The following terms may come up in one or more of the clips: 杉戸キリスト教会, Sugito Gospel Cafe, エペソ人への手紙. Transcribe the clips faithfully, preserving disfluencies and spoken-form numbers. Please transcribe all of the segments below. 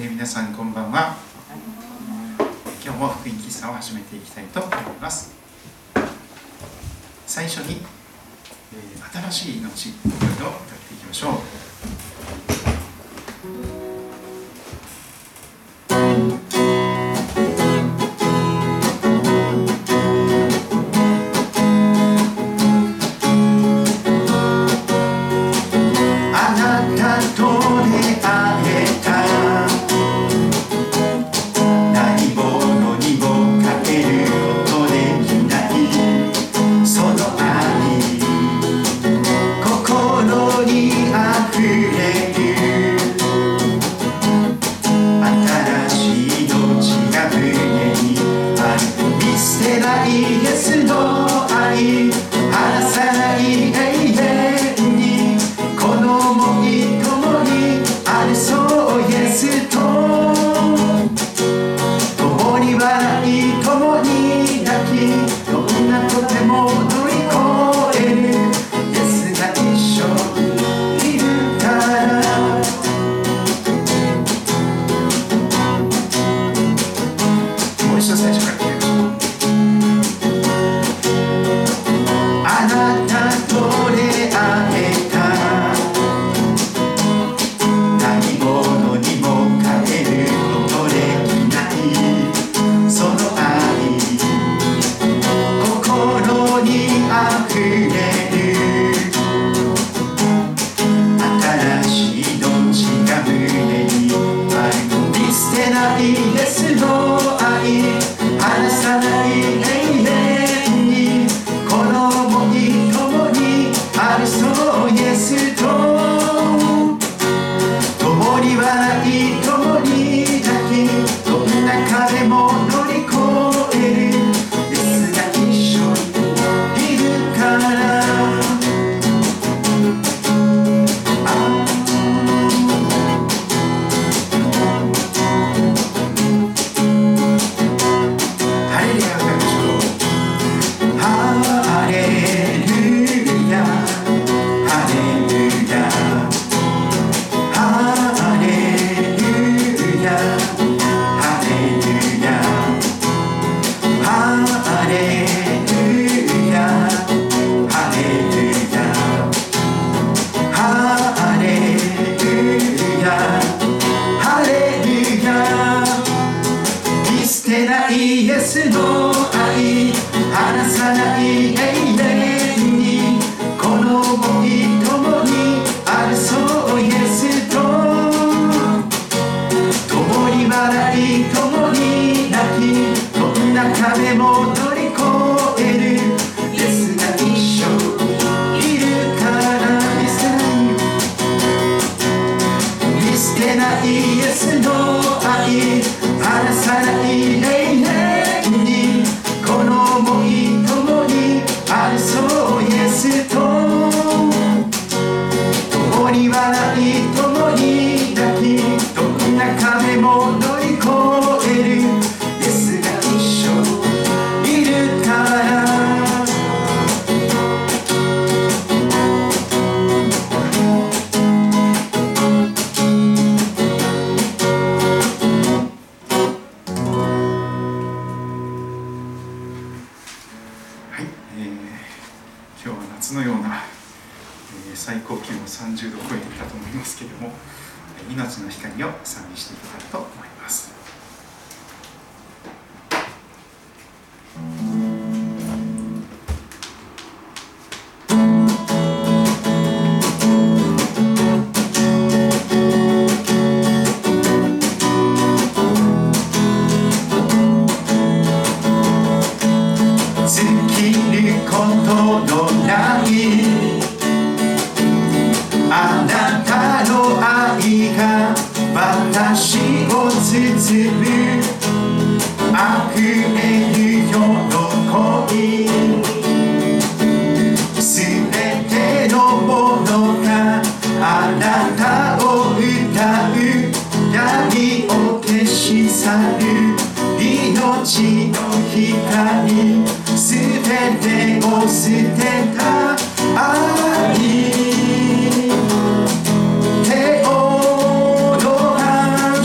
えー、皆さんこんばんは。今日も福音喫茶を始めていきたいと思います。最初に、えー、新しい命を歌っていきましょう。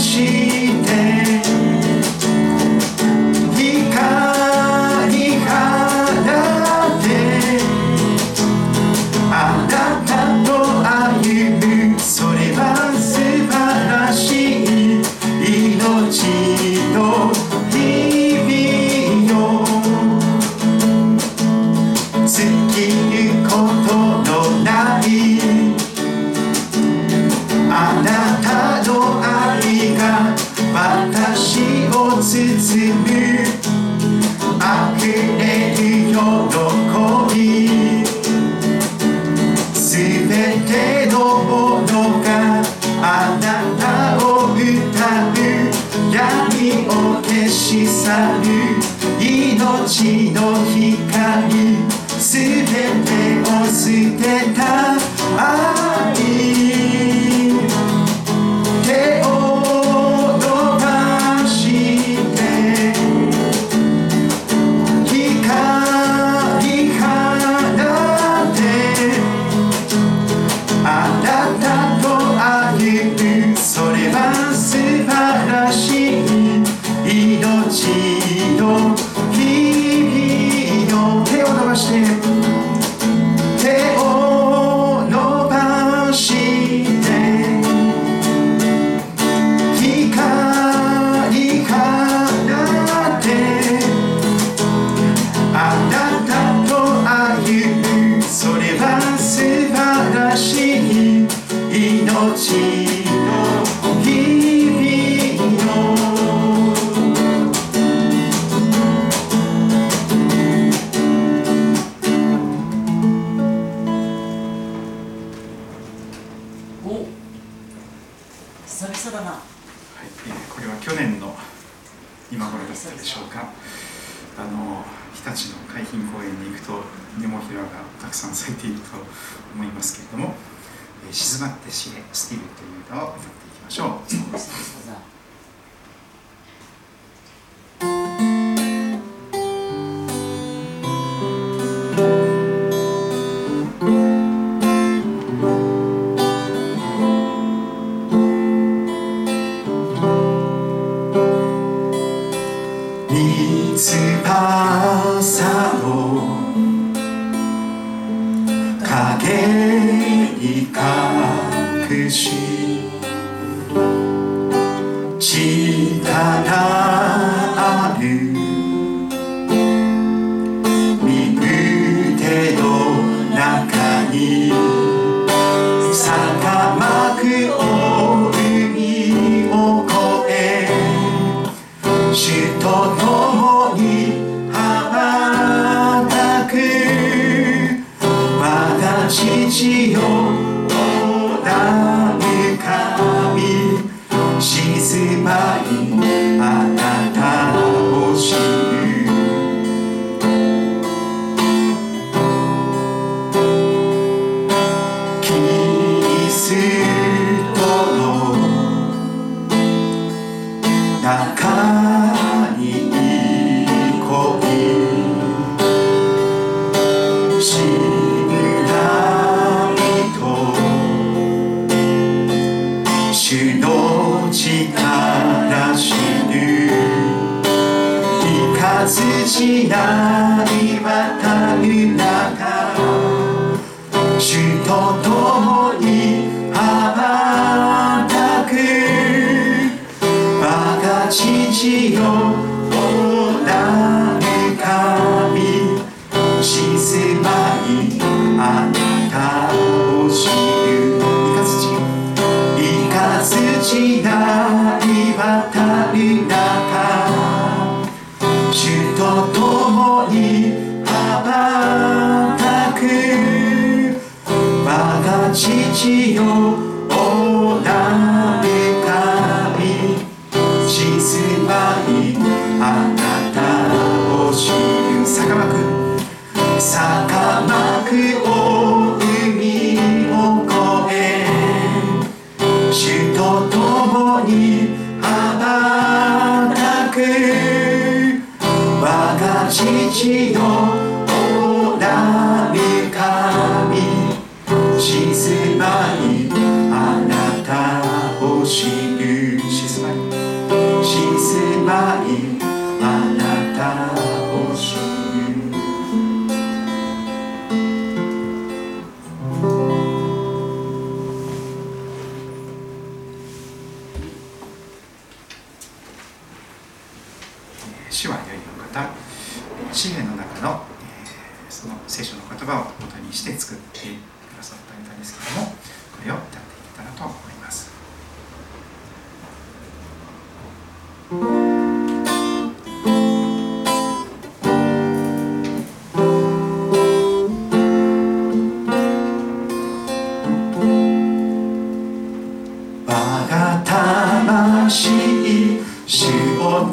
She ち去る命の光、すべてを捨てた愛、手を伸ばして光放て、あなたと歩む、それは素晴らしい命の日々の、手を伸ばして「主を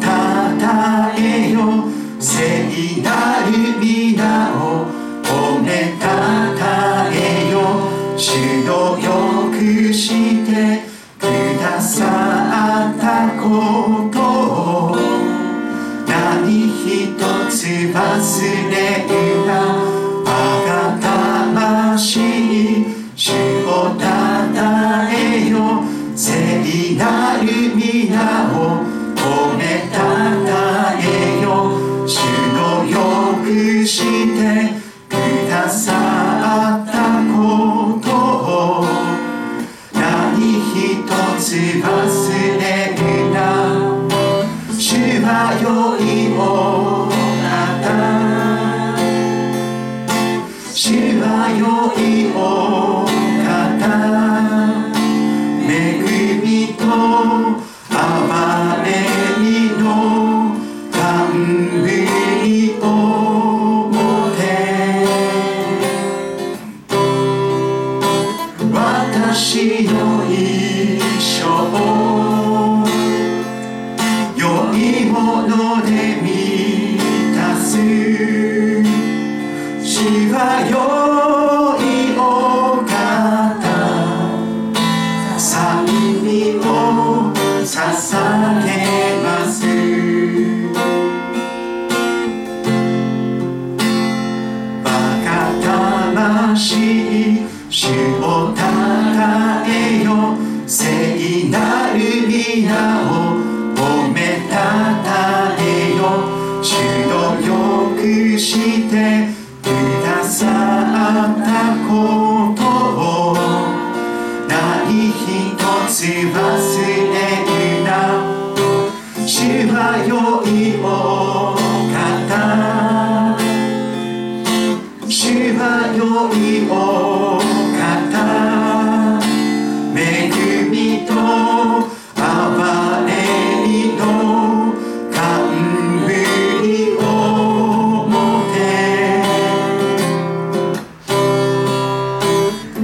たたえいなる皆を褒めたたえよ。主よよくしてくださったことを何一つ忘れるな。我が魂主をたたえよ。聖なる皆を褒めたたえよ。主のよくしてくださったことを何一つ忘れるな。主はよいお方、主はよいお方、恵みと憐れみの冠をもて、私の一生を良いもので満たす。主は良いお方、賛美を捧げます。我が魂主をたたえよ。聖なる皆を褒めたたえよ。主のよくしてくださったことを何一つ忘れるな。主はよいお方、主はよいお方、恵みと憐れみの冠をもて、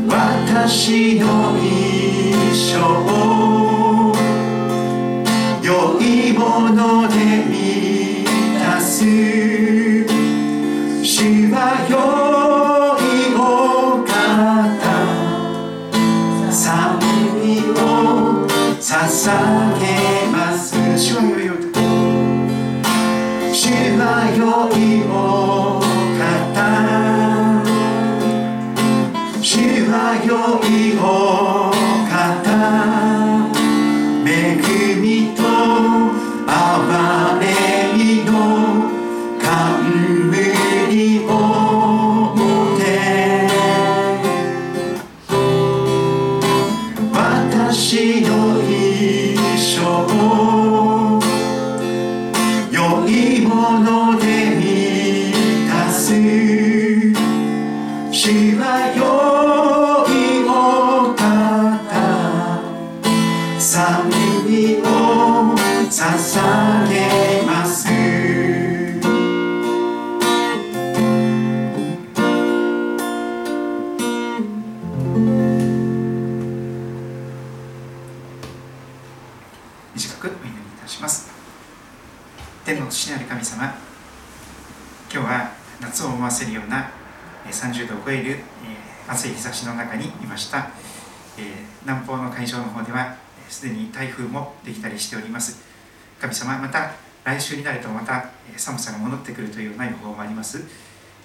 私の一生を良いもので満たす。主はよ捧げます。主はよいお方、主はよいお方、主はよいお方、恵みと憐れみの冠をもて、私の良いもので満たす。主は良いお方、賛美を捧げます。天の父なる神様、今日は夏を思わせるようなさんじゅうどを超える暑い日差しの中にいました。南方の海上の方ではすでに台風もできたりしております。神様、また来週になるとまた寒さが戻ってくるというような予報もあります。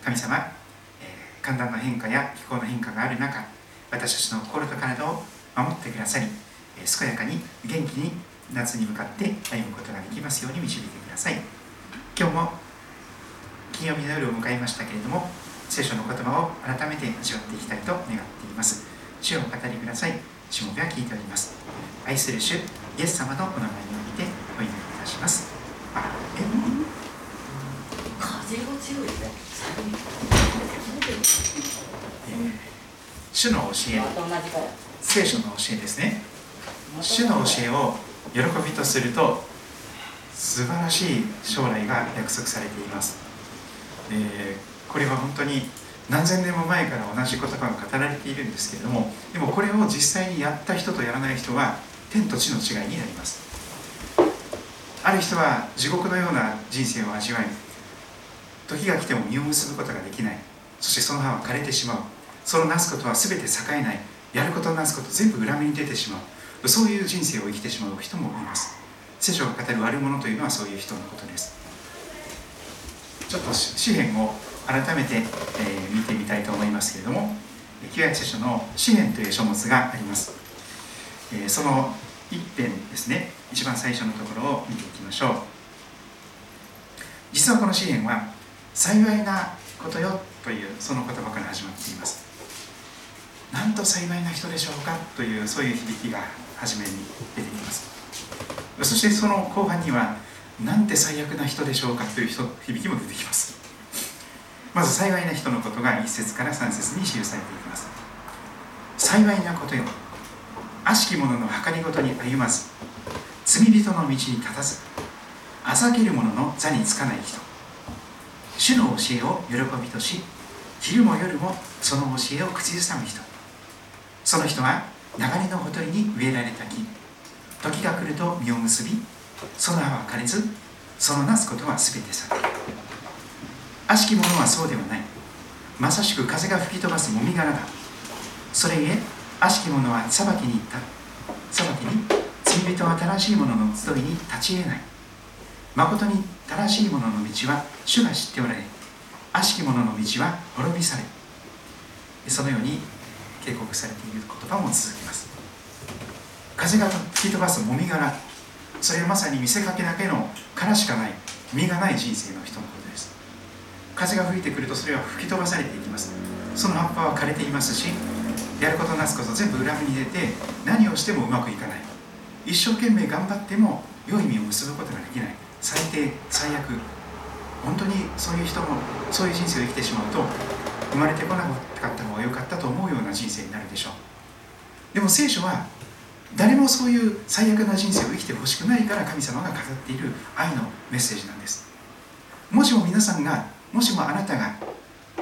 神様、寒暖の変化や気候の変化がある中、私たちの心と体を守ってくださり、健やかに元気に夏に向かって歩むことができますように導いてください。今日も金曜日の夜を迎えましたけれども、聖書の言葉を改めて味わっていきたいと願っています。主をお語りください。しもべは聞いております。愛する主イエス様のお名前においてお祈りいたします。アーメン。風が強いですね。主の教え、聖書の教えですね。主の教えを喜びとすると素晴らしい将来が約束されています。えー、これは本当に何千年も前から同じ言葉が語られているんですけれども、でもこれを実際にやった人とやらない人は天と地の違いになります。ある人は地獄のような人生を味わい、時が来ても実を結ぶことができない。そしてその葉は枯れてしまう。そのなすことは全て栄えない。やることなすこと全部裏目に出てしまう。そういう人生を生きてしまう人もいます。聖書が語る悪者というのはそういう人のことです。ちょっと詩篇を改めて、えー、見てみたいと思いますけれども、旧約聖書の詩篇という書物があります。えー、その一篇ですね、一番最初のところを見ていきましょう。実はこの詩篇は幸いなことよというその言葉から始まっています。なんと幸いな人でしょうかというそういう響きが初めに出てきます。そしてその後半にはなんて最悪な人でしょうかという響きも出てきます。まず幸いな人のことが一節から三節に記されていきます。幸いなことよ、悪しき者の計りごとに歩まず、罪人の道に立たず、あざける者の座につかない人、主の教えを喜びとし、昼も夜もその教えを口ずさむ人、その人は流れのほとりに植えられた木、時が来ると実を結び、その葉は枯れず、そのなすことはすべて咲く。悪しき者はそうではない。まさしく風が吹き飛ばすもみ殻だ。それゆえ悪しき者は裁きに行った。裁きに罪人は正しい者の集いに立ち入れない。まことに正しい者の道は主が知っておられ、悪しき者の道は滅びされ。そのように警告されている言葉も続きます。風が吹き飛ばすもみ殻、それはまさに見せかけだけの殻しかない、実がない人生の人のことです。風が吹いてくるとそれは吹き飛ばされていきます。その葉っぱは枯れていますし、やることなすこと全部裏目に出て、何をしてもうまくいかない。一生懸命頑張っても良い実を結ぶことができない。最低、最悪。本当にそういう人も、そういう人生を生きてしまうと、生まれてこなかった方が良かったと思うような人生になるでしょう。でも聖書は誰もそういう最悪な人生を生きてほしくないから、神様が語っている愛のメッセージなんです。もしも皆さんが、もしもあなたが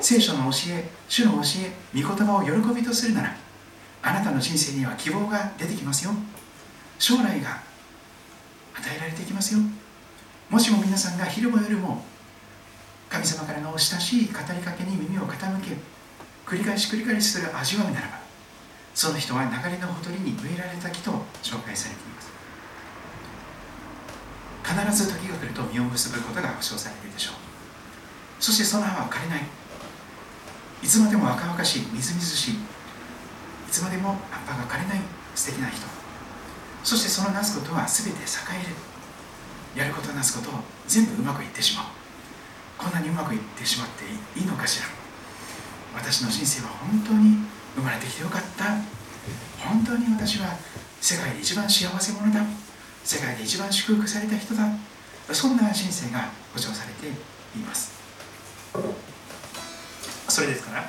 聖書の教え、主の教え、御言葉を喜びとするなら、あなたの人生には希望が出てきますよ。将来が与えられてきますよ。もしも皆さんが昼も夜も神様からの親しい語りかけに耳を傾け、繰り返し繰り返しそれを味わうならば、その人は流れのほとりに植えられた木と紹介されています。必ず時が来ると実を結ぶことが保証されているでしょう。そしてその葉は枯れない。いつまでも赤々しい、みずみずしい、いつまでも葉っぱが枯れない素敵な人。そしてそのなすことはすべて栄える。やることなすことを全部うまくいってしまう。こんなにうまくいってしまっていいのかしら。私の人生は本当に生まれてきてよかった。本当に私は世界で一番幸せ者だ。世界で一番祝福された人だ。そんな人生が保証されています。それですから、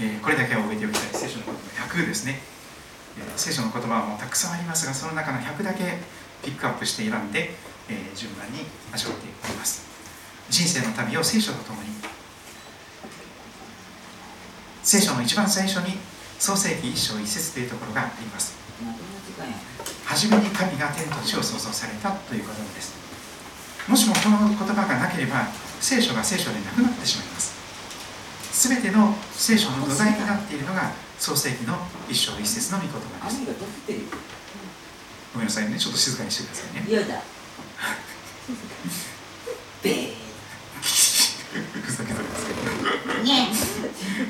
えー、これだけは覚えておきたい。聖書の言葉ひゃくですね、えー、聖書の言葉はもうたくさんありますが、その中のひゃくだけピックアップして選んで、えー、順番に味わっております。人生の旅を聖書とともに。聖書の一番最初に創世記一章一節というところがあります。はじめに神が天と地を創造されたということです。もしもこの言葉がなければ、聖書が聖書でなくなってしまいます。すべての聖書の土台になっているのが創世記の一章一節の御言葉です。ごめんなさいね、ちょっと静かにしてくださいね。いやだべーふざけとりますけどね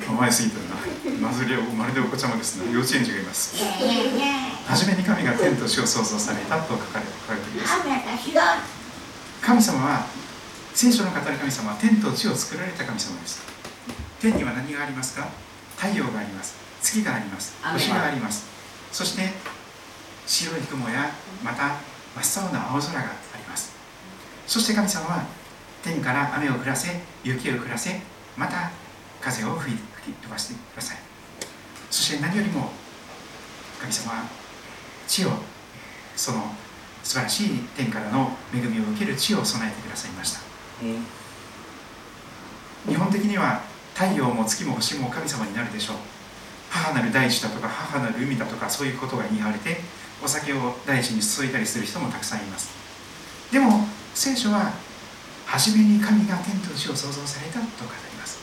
甘えすぎたな。まずりおまるでお子ちゃまですね。幼稚園児がいます。はじめに神が天と地を創造されたと書かれています。神様は、聖書の語る神様は天と地を作られた神様です。天には何がありますか？太陽があります。月があります。星があります。そして白い雲や、また真っ青な青空があります。そして神様は天から雨を降らせ、雪を降らせ、また風を吹き飛ばしてください。そして何よりも神様は地を、その素晴らしい天からの恵みを受ける地を備えてくださいました。日本的には太陽も月も星も神様になるでしょう。母なる大地だとか、母なる海だとか、そういうことが言い張れて、お酒を大地に注いだりする人もたくさんいます。でも聖書は初めに神が天と地を創造されたと語ります。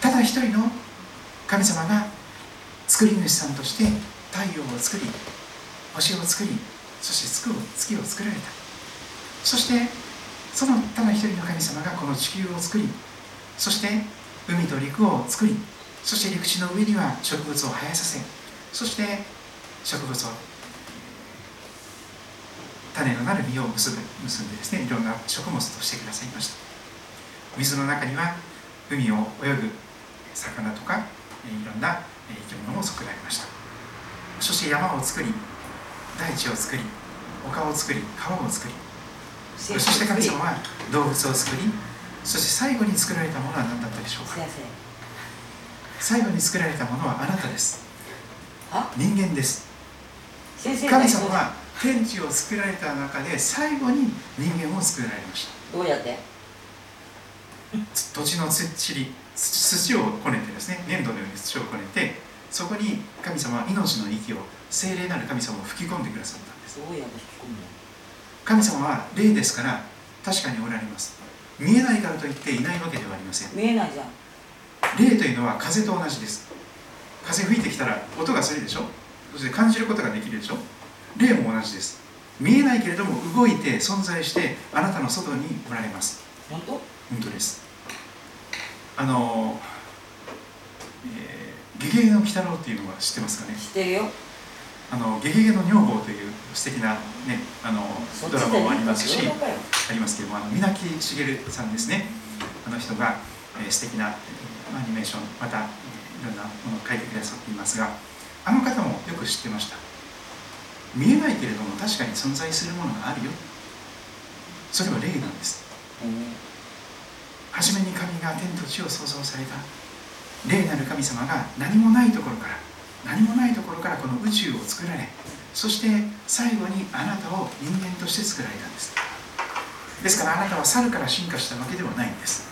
ただ一人の神様が作り主さんとして太陽を作り、星を作り、そして月を作られた。そしてそのただ一人の神様がこの地球を作り、そして海と陸を作り、そして陸地の上には植物を生えさせ、そして植物を種のなる実を結ぶ結んでですね、いろんな食物としてくださいました。水の中には海を泳ぐ魚とかいろんな生き物も作られました。そして山を作り、大地を作り、丘を作り、川を作り、そして神様は動物を作り、そして最後に作られたものは何だったでしょうか。最後に作られたものはあなたです。人間です。神様は天地を作られた中で最後に人間を作られました。どうやって？土地の土に土をこねてですね、粘土のように土をこねて、そこに神様は命の息を、聖霊なる神様を吹き込んでくださったんです。どうやって吹き込むの？神様は霊ですから確かにおられます。見えないからといっていないわけではありません。見えないじゃん。霊というのは風と同じです。風吹いてきたら音がするでしょ、そして感じることができるでしょ。霊も同じです。見えないけれども動いて存在してあなたの外におられます。本当？本当です。あの「ゲゲゲの鬼太郎」っていうのは知ってますかね？知ってるよ。あのゲゲゲの女房という素敵な、ね、あのドラマもありますし、ありますけれども、あの水木しげるさんですね、あの人が、えー、素敵なアニメーション、またいろんなものを描いてくださっていますが、あの方もよく知ってました。見えないけれども確かに存在するものがあるよ。それは霊なんです。初めに神が天と地を創造された。霊なる神様が何もないところから何もないところからこの宇宙を作られ、そして最後にあなたを人間として作られたんです。ですからあなたは猿から進化したわけではないんです。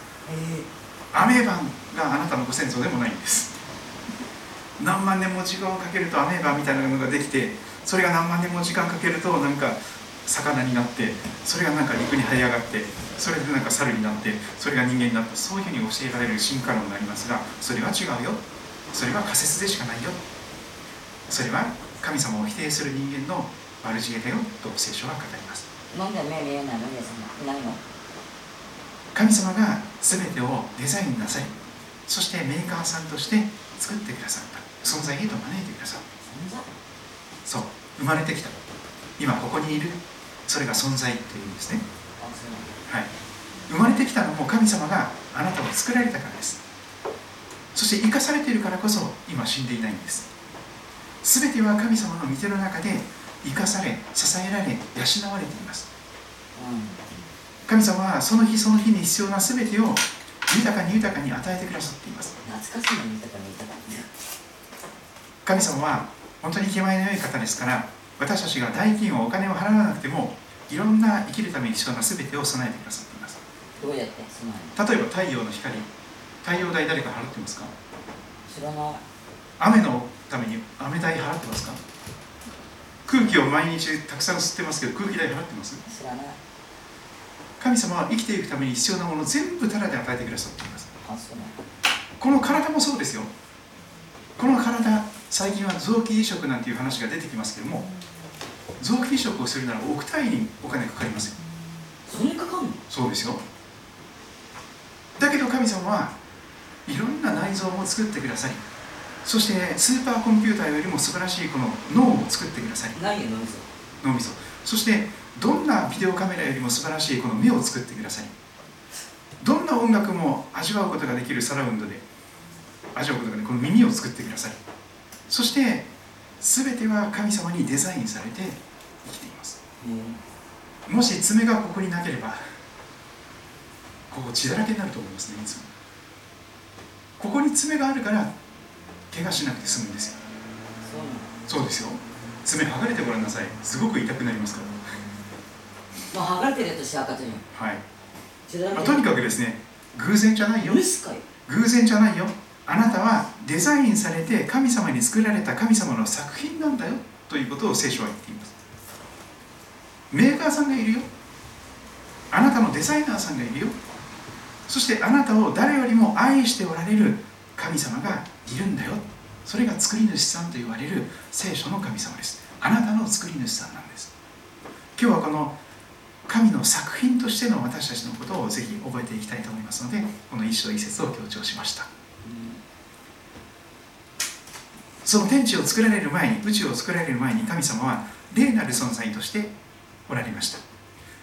アメーバがあなたのご先祖でもないんです。何万年も時間をかけるとアメーバみたいなのができて、それが何万年も時間かけるとなんか魚になって、それがなんか陸に這い上がって、それでなんか猿になって、それが人間になった、そういうふうに教えられる進化論がありますが、それは違うよ。それは仮説でしかないよ。それは神様を否定する人間の悪知恵だよと聖書は語ります。なんで目見えないの？何の？神様が全てをデザインなさい、そしてメーカーさんとして作ってくださった。存在へと招いてくださった。そう、生まれてきた、今ここにいる、それが存在というんですね。はい、生まれてきたのも神様があなたを作られたからです。そして生かされているからこそ今死んでいないんです。全ては神様の御手の中で生かされ、支えられ、養われています。神様はその日その日に必要な全てを豊かに豊かに与えてくださっています。懐かしいの、豊かに豊かにね。神様は本当に気前の良い方ですから、私たちが代金をお金を払わなくてもいろんな生きるために必要な全てを備えてくださっています。どうやって備える？例えば太陽の光、太陽代誰か払ってますか？知らない。雨のために雨代払ってますか？空気を毎日たくさん吸ってますけど空気代払ってます？知らない。神様は生きていくために必要なものを全部タダで与えてくださっています。あ、そうなんだ。この体もそうですよ。この体、最近は臓器移植なんていう話が出てきますけども、臓器移植をするなら億単位にお金かかりますよ。それかかるの？そうですよ。だけど神様はいろんな内臓も作ってくださり、そしてスーパーコンピューターよりも素晴らしいこの脳を作ってくださり、ないよ、脳みそ。脳みそ。そしてどんなビデオカメラよりも素晴らしいこの目を作ってくださり、どんな音楽も味わうことができるサラウンドで味わうことができるこの耳を作ってくださり、そして全ては神様にデザインされて生きています。もし爪がここになければここ血だらけになると思いますね。いつもここに爪があるから怪我しなくて済むんですよ。そうなんです。そうですよ。爪剥がれてごらんなさい。すごく痛くなりますから。まあ剥がれてるとして赤ちゃん。はい。血だらけ、まあ。とにかくですね、偶然じゃないよ。偶然じゃないよ。あなたはデザインされて神様に作られた神様の作品なんだよということを聖書は言っています。メーカーさんがいるよ。あなたのデザイナーさんがいるよ。そしてあなたを誰よりも愛しておられる神様がいるんだよ。それが作り主さんと言われる聖書の神様です。あなたの作り主さんなんです。今日はこの神の作品としての私たちのことをぜひ覚えていきたいと思いますので、この一章一節を強調しました。その天地を作られる前に、宇宙を作られる前に、神様は霊なる存在としておられました。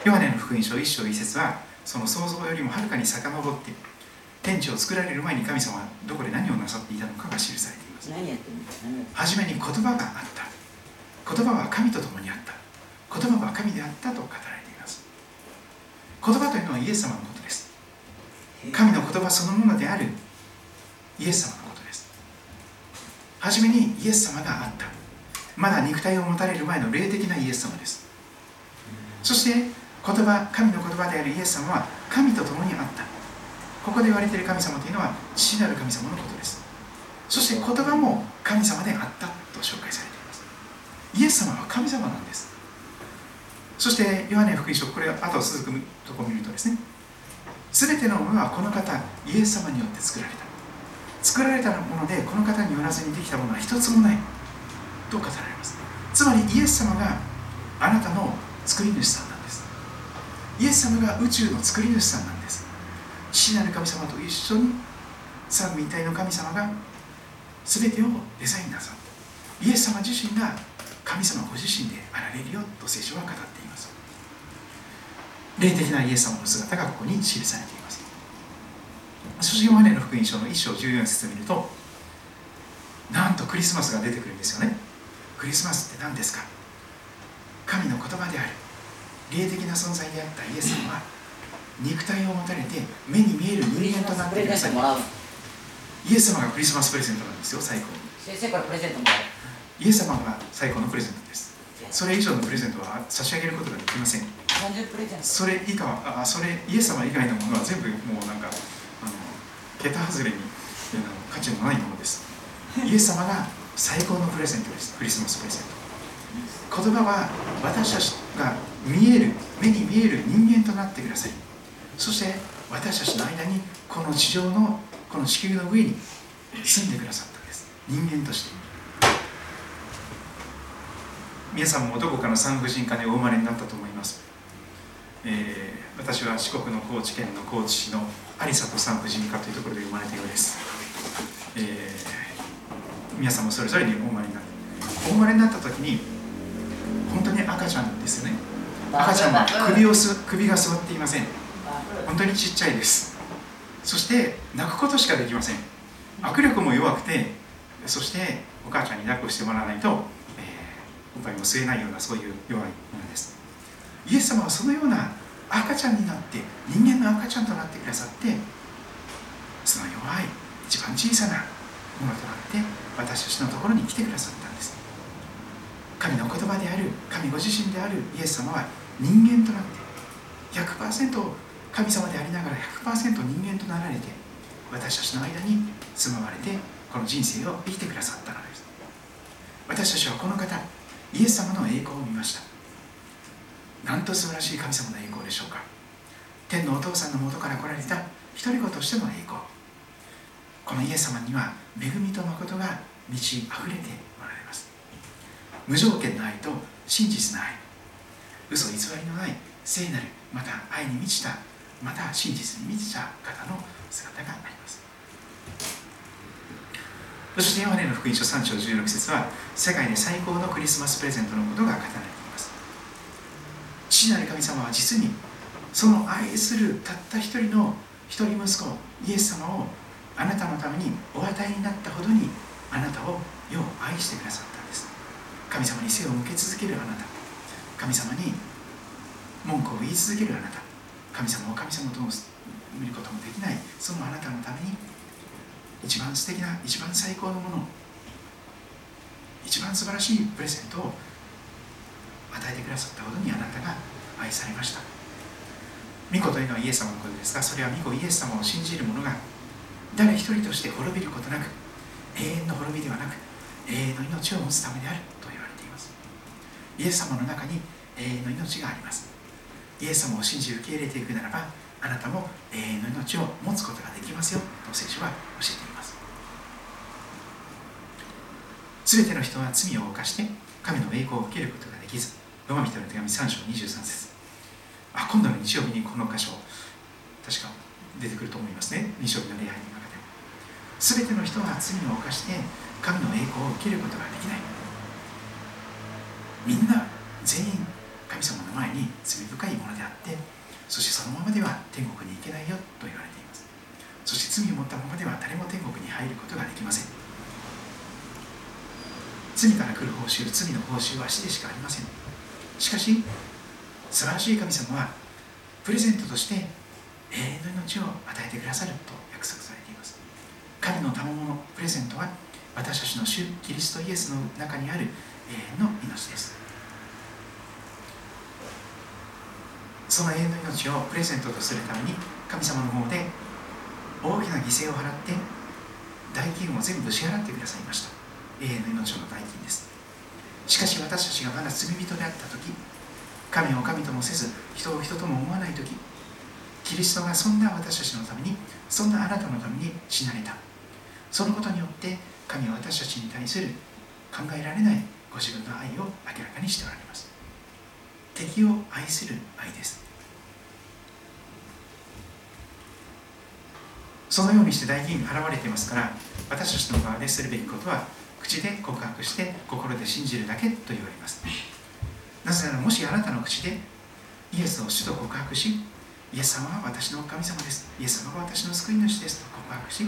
ヨハネの福音書一章一節はその想像よりもはるかに遡って天地を作られる前に神様はどこで何をなさっていたのかが記されています。何やってんの？初めに言葉があった。言葉は神と共にあった。言葉は神であったと語られています。言葉というのはイエス様のことです。神の言葉そのものであるイエス様のことです。初めにイエス様があった。まだ肉体を持たれる前の霊的なイエス様です。そして言葉、神の言葉であるイエス様は神と共にあった。ここで言われている神様というのは父なる神様のことです。そして言葉も神様であったと紹介されています。イエス様は神様なんです。そしてヨハネ福音書、これ後続くところを見るとですね、全てのものはこの方イエス様によって作られた。作られたものでこの方によらずにできたものは一つもないと語られます。つまりイエス様があなたの作り主さんなんです。イエス様が宇宙の作り主さんなんです。父なる神様と一緒に三位一体の神様が全てをデザインなさった。イエス様自身が神様ご自身であられるよと聖書は語っています。霊的なイエス様の姿がここに記されています。そしてヨハネの福音書の一章じゅうよん節を見ると、なんとクリスマスが出てくるんですよね。クリスマスって何ですか？神の言葉である霊的な存在であったイエス様は肉体を持たれて目に見える人間となってください。イエス様がクリスマスプレゼントなんですよ。最高に先生からプレゼントもらう。イエス様が最高のプレゼントです。それ以上のプレゼントは差し上げることができません。それ以下はあそれイエス様以外のものは全部もうなんかあの桁外れに価値のないものです。イエス様が最高のプレゼントです。クリスマスプレゼント。言葉は私たちが見える、目に見える人間となってください。そして私たちの間にこの地上のこの地球の上に住んでくださったんです。人間として。皆さんもどこかの産婦人科でお生まれになったと思います。えー、私は四国の高知県の高知市の有里産婦人科というところで生まれたようです。えー、皆さんもそれぞれにお生まれになった。お生まれになった時に本当に赤ちゃんですよね。赤ちゃんは 首, をす首が座っていません。本当にちっちゃいです。そして泣くことしかできません。握力も弱くて、そしてお母ちゃんに抱っこしてもらわないと、えー、おっぱいも吸えないようなそういう弱いものです。イエス様はそのような赤ちゃんになって、人間の赤ちゃんとなってくださって、その弱い一番小さなものとなって私たちのところに来てくださったんです。神の言葉である、神ご自身であるイエス様は人間となって ひゃくパーセント 神様でありながら ひゃくパーセント 人間となられて、私たちの間に住まわれてこの人生を生きてくださったのです。私たちはこの方イエス様の栄光を見ました。なんと素晴らしい神様の栄光でしょうか。天のお父さんのもとから来られた一人子としての栄光、このイエス様には恵みと誠が満ち溢れておられます。無条件の愛と真実の愛、嘘偽りのない聖なる、また愛に満ちた、また真実に満ちた方の姿があります。そしてヨハネの福音書さん章じゅうろく節は世界で最高のクリスマスプレゼントのことが語られています。父なる神様は実にその愛するたった一人の一人息子イエス様をあなたのためにお与えになったほどに、あなたをよう愛してくださった。神様に背を向け続けるあなた、神様に文句を言い続けるあなた、神様を神様と見ることもできないそのあなたのために、一番素敵な、一番最高のもの、一番素晴らしいプレゼントを与えてくださったほどにあなたが愛されました。御子というのはイエス様のことですが、それは御子イエス様を信じる者が誰一人として滅びることなく、永遠の滅びではなく永遠の命を持つためであると言われています。イエス様の中に永遠の命があります。イエス様を信じ受け入れていくならば、あなたも永遠の命を持つことができますよと聖書は教えています。すべての人は罪を犯して神の栄光を受けることができず、ローマ人の手紙さんしょうにじゅうさんせつ。あ、今度の日曜日にこの箇所確か出てくると思いますね。日曜日の礼拝の中で、すべての人は罪を犯して神の栄光を受けることができない。みんな全員神様の前に罪深いものであって、そしてそのままでは天国に行けないよと言われています。そして罪を持ったままでは誰も天国に入ることができません。罪から来る報酬、罪の報酬は死でしかありません。しかし素晴らしい神様はプレゼントとして永遠の命を与えてくださると約束されています。神の賜物プレゼントは私たちの主キリストイエスの中にある永遠の命です。その永遠の命をプレゼントとするために、神様の方で大きな犠牲を払って代金を全部支払ってくださいました。永遠の命の代金です。しかし私たちがまだ罪人であった時、神を神ともせず人を人とも思わない時、キリストがそんな私たちのために、そんなあなたのために死なれた。そのことによって神は私たちに対する考えられないご自分の愛を明らかにしておられます。敵を愛する愛です。そのようにして代金が払われていますから、私たちの側でするべきことは、口で告白して心で信じるだけと言われます。なぜなら、もしあなたの口でイエスを主と告白し、イエス様は私の神様です、イエス様が私の救い主ですと告白し、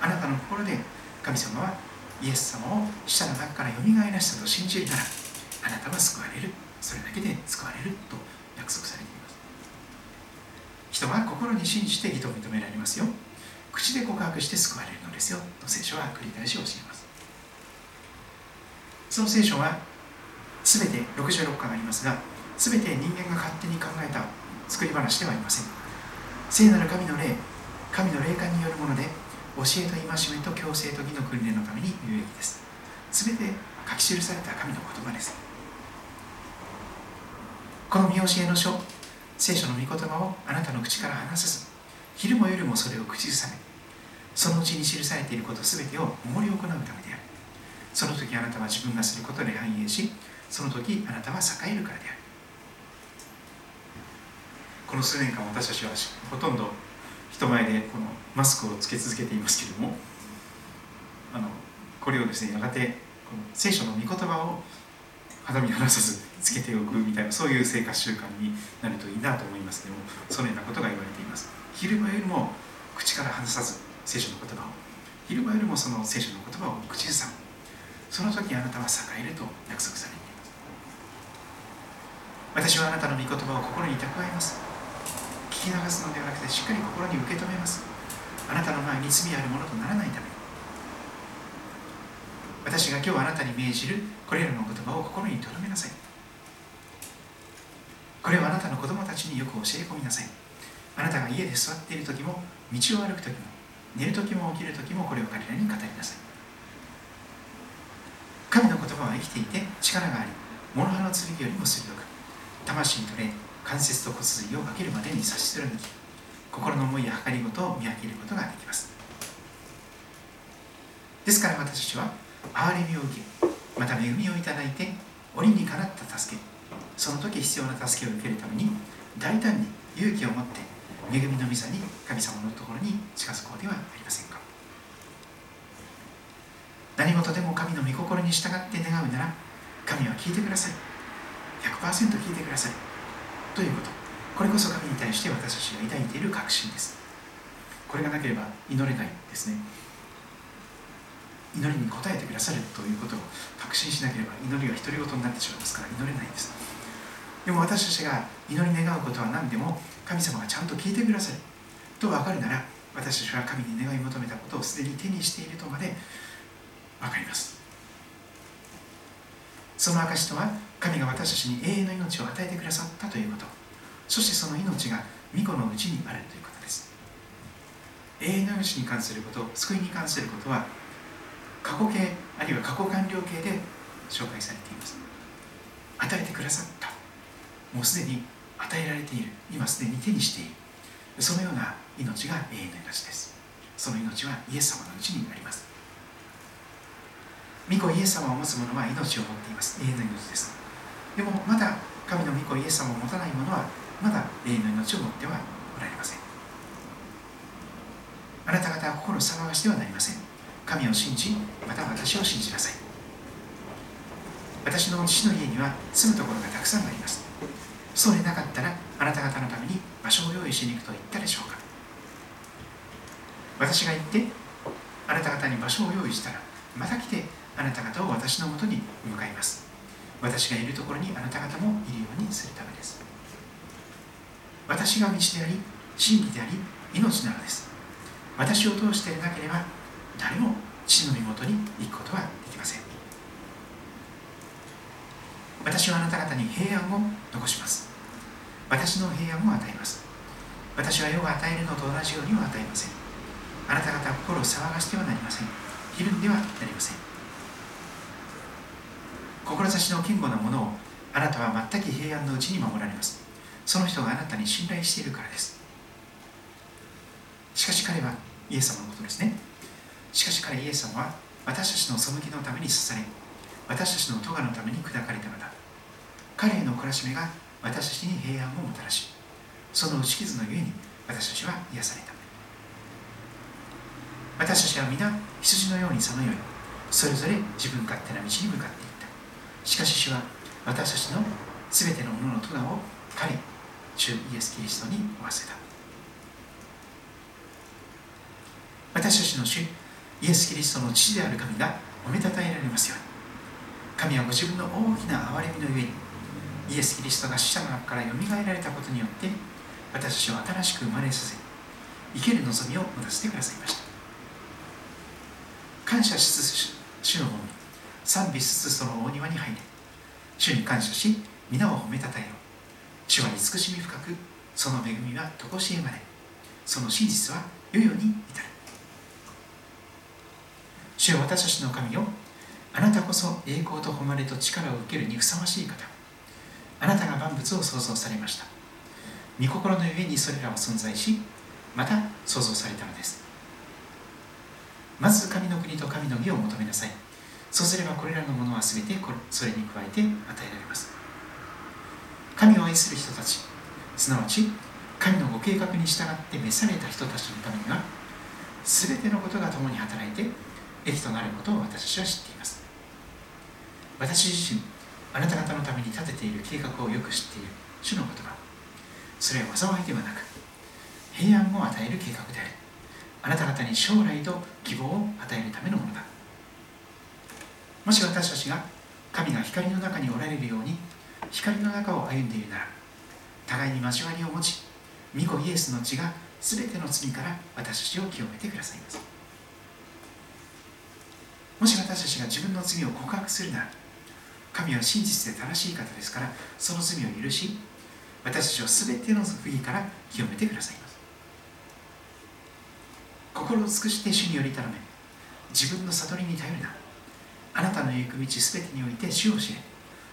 あなたの心で神様はイエス様を死者の中からよみがえらしたと信じるなら、あなたは救われる、それだけで救われると約束されています。人は心に信じて義と認められますよ、口で告白して救われるのですよと聖書は繰り返し教えます。その聖書はすべてろくじゅうろっかんありますが、すべて人間が勝手に考えた作り話ではありません。聖なる神の霊、神の霊感によるもので、教えと戒めと強制と義の訓練のために有益です。すべて書き記された神の言葉です。この見教えの書、聖書の御言葉をあなたの口から離さず、昼も夜もそれを口ずさめ、そのうちに記されていることすべてを守り行うためである。その時あなたは自分がすることで繁栄し、その時あなたは栄えるからである。この数年間、私たちはほとんど人前でこのマスクをつけ続けていますけれども、あのこれをですね、やがてこの聖書の御言葉を肌身離さずつけておくみたいな、そういう生活習慣になるといいなと思いますけども、そのようなことが言われています。昼間よりも口から離さず聖書の言葉を、昼間よりもその聖書の言葉を口ずさむ、その時あなたは栄えると約束されています。私はあなたの御言葉を心に蓄えます。聞き流すのではなくて、しっかり心に受け止めます。あなたの前に罪あるものとならないために、私が今日あなたに命じるこれらの言葉を心に留めなさい。これをあなたの子供たちによく教え込みなさい。あなたが家で座っている時も、道を歩く時も、寝る時も起きる時も、これを彼らに語りなさい。神の言葉は生きていて力があり、モロハの剣よりも鋭く、魂に取れ、関節と骨髄を分けるまでに刺し貫き、心の思いや計りごとを見分けることができます。ですから私たちは憐れみを受け、また恵みをいただいて、折にかなった助け、その時必要な助けを受けるために、大胆に勇気を持って恵みの御座に、神様のところに近づこうではありませんか。何事でも神の御心に従って願うなら、神は聞いてください。 ひゃくパーセント 聞いてくださいということ、これこそ神に対して私たちが抱いている確信です。これがなければ祈れないですね。祈りに応えてくださるということを確信しなければ、祈りは独り言になってしまいますから、祈れないんです。でも私たちが祈り願うことは何でも、神様がちゃんと聞いてくださると分かるなら、私たちは神に願い求めたことをすでに手にしているとまで分かります。その証とは、神が私たちに永遠の命を与えてくださったということ、そしてその命が御子のうちにあるということです。永遠の命に関すること、救いに関することは、過去形あるいは過去完了形で紹介されています。与えてくださった、もうすでに与えられている、今すでに手にしている、そのような命が永遠の命です。その命はイエス様のうちにあります。御子イエス様を持つ者は命を持っています。永遠の命です。でもまだ神の御子イエス様を持たない者はまだ永遠の命を持ってはおられません。あなた方は心を騒がしてはなりません。神を信じ、また私を信じなさい。私の父の家には住むところがたくさんあります。そうでなかったらあなた方のために場所を用意しに行くと言ったでしょうか。私が行ってあなた方に場所を用意したら、また来てあなた方を私のもとに向かいます。私がいるところにあなた方もいるようにするためです。私が道であり真理であり命なのです。私を通してなければ誰も父の御元に行くことはできません。私はあなた方に平安を残します。私の平安を与えます。私は世が与えるのと同じようには与えません。あなた方は心を騒がしてはなりません。ひるんではなりません。志の堅固なものをあなたは全く平安のうちに守られます。その人があなたに信頼しているからです。しかし彼は、イエス様のことですね、しかし彼イエス様は私たちの背きのために刺され、私たちの咎のために砕かれたのだ。彼への懲らしめが私たちに平安をもたらし、その打ち傷のゆえに私たちは癒された。私たちは皆羊のようにさまよい、それぞれ自分勝手な道に向かっていった。しかし主は私たちのすべてのものの咎を彼、主イエス・キリストに負わせた。私たちの主イエス・キリストの父である神がおめでたえられますように。神はご自分の大きな憐れみのゆえに、イエス・キリストが死者の中からよみがえられたことによって私たちを新しく生まれさせ、生ける望みを持たせてくださいました。感謝しつつ主のものに、賛美しつつその大庭に入れ。主に感謝し、皆を褒めたたえよ。主は慈しみ深く、その恵みは常しえまで、その真実は世々に至る。主よ、私たちの神よ、あなたこそ栄光と誉れと力を受けるにふさわしい方。あなたが万物を創造されました。御心のゆえにそれらは存在し、また創造されたのです。まず神の国と神の義を求めなさい。そうすればこれらのものはすべてそれに加えて与えられます。神を愛する人たち、すなわち神のご計画に従って召された人たちのためには、すべてのことが共に働いて益となることを私は知っています。私自身、あなた方のために立てている計画をよく知っている主の言葉、それは災いではなく平安を与える計画である。あなた方に将来と希望を与えるためのものだ。もし私たちが神が光の中におられるように光の中を歩んでいるなら、互いに交わりを持ち、御子イエスの血がすべての罪から私たちを清めてくださいます。もし私たちが自分の罪を告白するなら、神は真実で正しい方ですから、その罪を許し、私たちをすべての不義から清めてくださいます。心を尽くして主により頼め、自分の悟りに頼るな。あなたの行く道すべてにおいて主を知れ。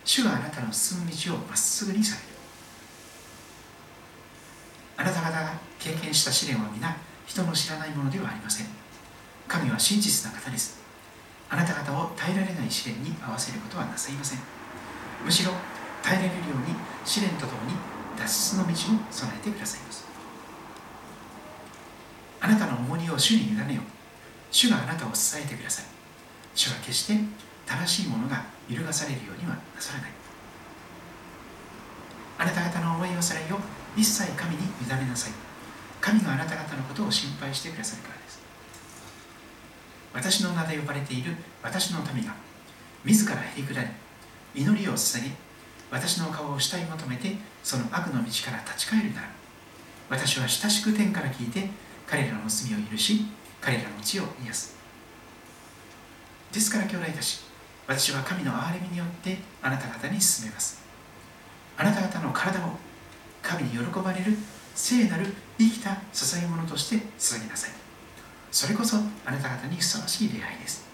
主はあなたの進む道をまっすぐにされる。あなた方が経験した試練は皆人の知らないものではありません。神は真実な方です。あなた方を耐えられない試練に合わせることはなさいません。むしろ耐えられるように試練とともに脱出の道も備えてくださいます。あなたの重荷を主に委ねよ。主があなたを支えてください。主は決して正しいものが揺るがされるようにはなさらない。あなた方の思い忘れを一切神に委ねなさい。神があなた方のことを心配してくださるからです。私の名で呼ばれている私の民が自らへりくだり、祈りを捧げ、私の顔を下に求めてその悪の道から立ち返るなら、私は親しく天から聞いて彼らの罪を許し、彼らの地を癒す。ですから兄弟たち、私は神の憐れみによってあなた方に進めます。あなた方の体を神に喜ばれる聖なる生きた捧げ物として捧げなさい。それこそあなた方にふさわしい礼拝です。